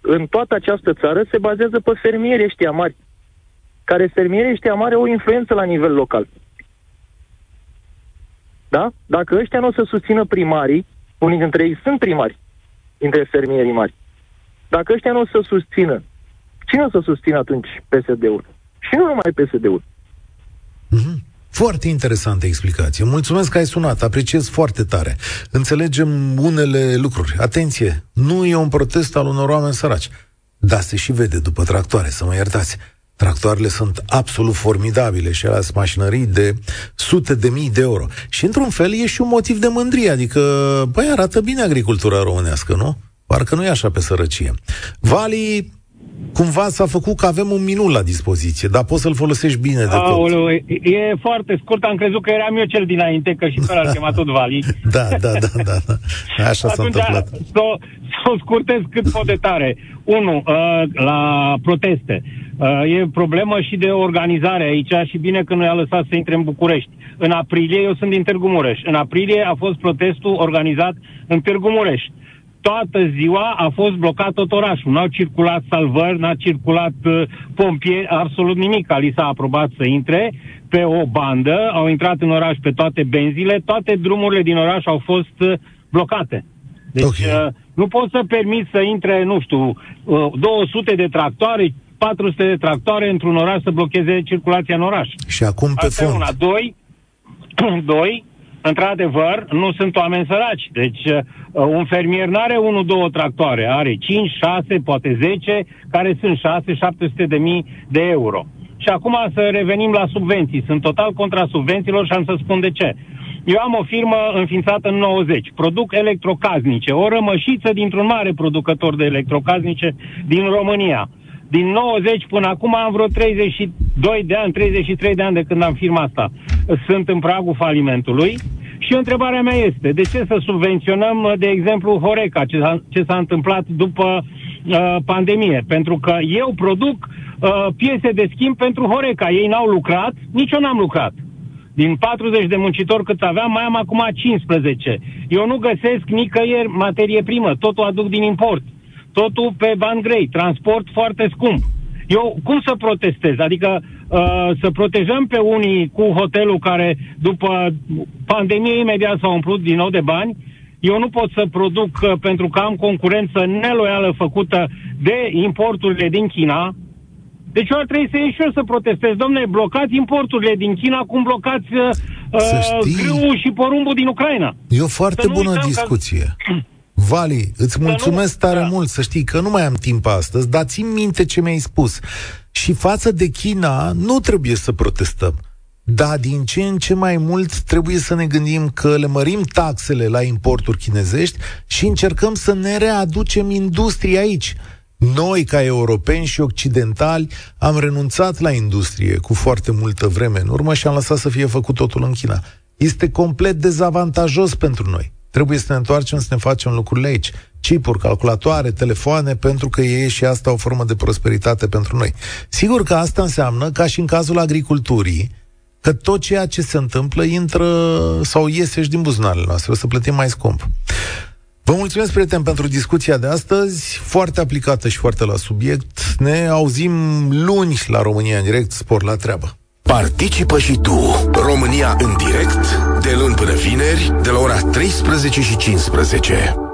în toată această țară se bazează pe fermieri ăștia mari, care fermierii ăștia mari au o influență la nivel local. Da? Dacă ăștia nu o să susțină primarii, unii dintre ei sunt primari, dintre fermierii mari, dacă ăștia nu o să susțină, cine o să susțină atunci PSD-ul? Și nu numai PSD-ul. Mm-hmm. Foarte interesantă explicație. Mulțumesc că ai sunat, apreciez foarte tare. Înțelegem unele lucruri. Atenție, nu e un protest al unor oameni săraci. Dar se și vede după tractoare, să mă iertați. Tractoarele sunt absolut formidabile și alea sunt mașinării de sute de mii de euro. Și într-un fel e și un motiv de mândrie, adică, băi, arată bine agricultura românească, nu? Parcă nu e așa pe sărăcie. Vali, cumva s-a făcut că avem un minut la dispoziție, dar poți să-l folosești bine de tot. E foarte scurt, am crezut că eram eu cel dinainte, că și pe-l-ar chema tot Vali. Da. Așa s-a întâmplat. Să o scurtez cât pot de tare. 1. La proteste. E problemă și de organizare aici și bine că nu i-a lăsat să intre în București. În aprilie, eu sunt din Târgu Mureș, în aprilie a fost protestul organizat în Târgu Mureș. Toată ziua a fost blocat tot orașul. N-au circulat salvări, n-a circulat pompieri, absolut nimic. Ali s-a aprobat să intre pe o bandă, au intrat în oraș pe toate benzile, toate drumurile din oraș au fost blocate. Deci nu poți să permiți să intre, 200 de tractoare, 400 de tractoare într-un oraș să blocheze circulația în oraș. Și acum pe asta fond. Doi, într-adevăr, nu sunt oameni săraci. Deci, un fermier n-are 1-2 tractoare, are 5, 6, poate 10, care sunt 600-700 de mii de euro. Și acum să revenim la subvenții. Sunt total contra subvențiilor și am să spun de ce. Eu am o firmă înființată în 90, produc electrocaznice, o rămășiță dintr-un mare producător de electrocaznice din România. Din 90 până acum am vreo 32 de ani, 33 de ani de când am firma asta. Sunt în pragul falimentului și întrebarea mea este, de ce să subvenționăm, de exemplu, Horeca, ce s-a întâmplat după pandemie? Pentru că eu produc piese de schimb pentru Horeca. Ei n-au lucrat, nici eu n-am lucrat. Din 40 de muncitori cât aveam, mai am acum 15. Eu nu găsesc nicăieri materie primă, totul aduc din import. Totul pe bani grei, transport foarte scump. Eu cum să protestez? Adică să protejăm pe unii cu hotelul care după pandemie imediat s-a umplut din nou de bani. Eu nu pot să produc pentru că am concurență neloială făcută de importurile din China, Deci eu ar trebui să ies și eu să protestez. Dom'le, blocați importurile din China, cum blocați grâul și porumbul din Ucraina. E o foarte bună discuție. Că... Vali, îți mulțumesc tare mult, să știi că nu mai am timp astăzi, dar țin minte ce mi-ai spus. Și față de China nu trebuie să protestăm. Da, din ce în ce mai mult trebuie să ne gândim că le mărim taxele la importuri chinezești și încercăm să ne readucem industria aici. Noi, ca europeni și occidentali, am renunțat la industrie cu foarte multă vreme în urmă și am lăsat să fie făcut totul în China. Este complet dezavantajos pentru noi. Trebuie să ne întoarcem, să ne facem lucrurile aici. Chipuri, calculatoare, telefoane, pentru că e și asta o formă de prosperitate pentru noi. Sigur că asta înseamnă, ca și în cazul agriculturii, că tot ceea ce se întâmplă intră sau iese și din buzunarele noastre. O să plătim mai scump. Vă mulțumesc, prieteni, pentru discuția de astăzi, foarte aplicată și foarte la subiect. Ne auzim luni la România în direct, spor la treabă. Participă și tu, România în direct, de luni până vineri, de la ora 13:15.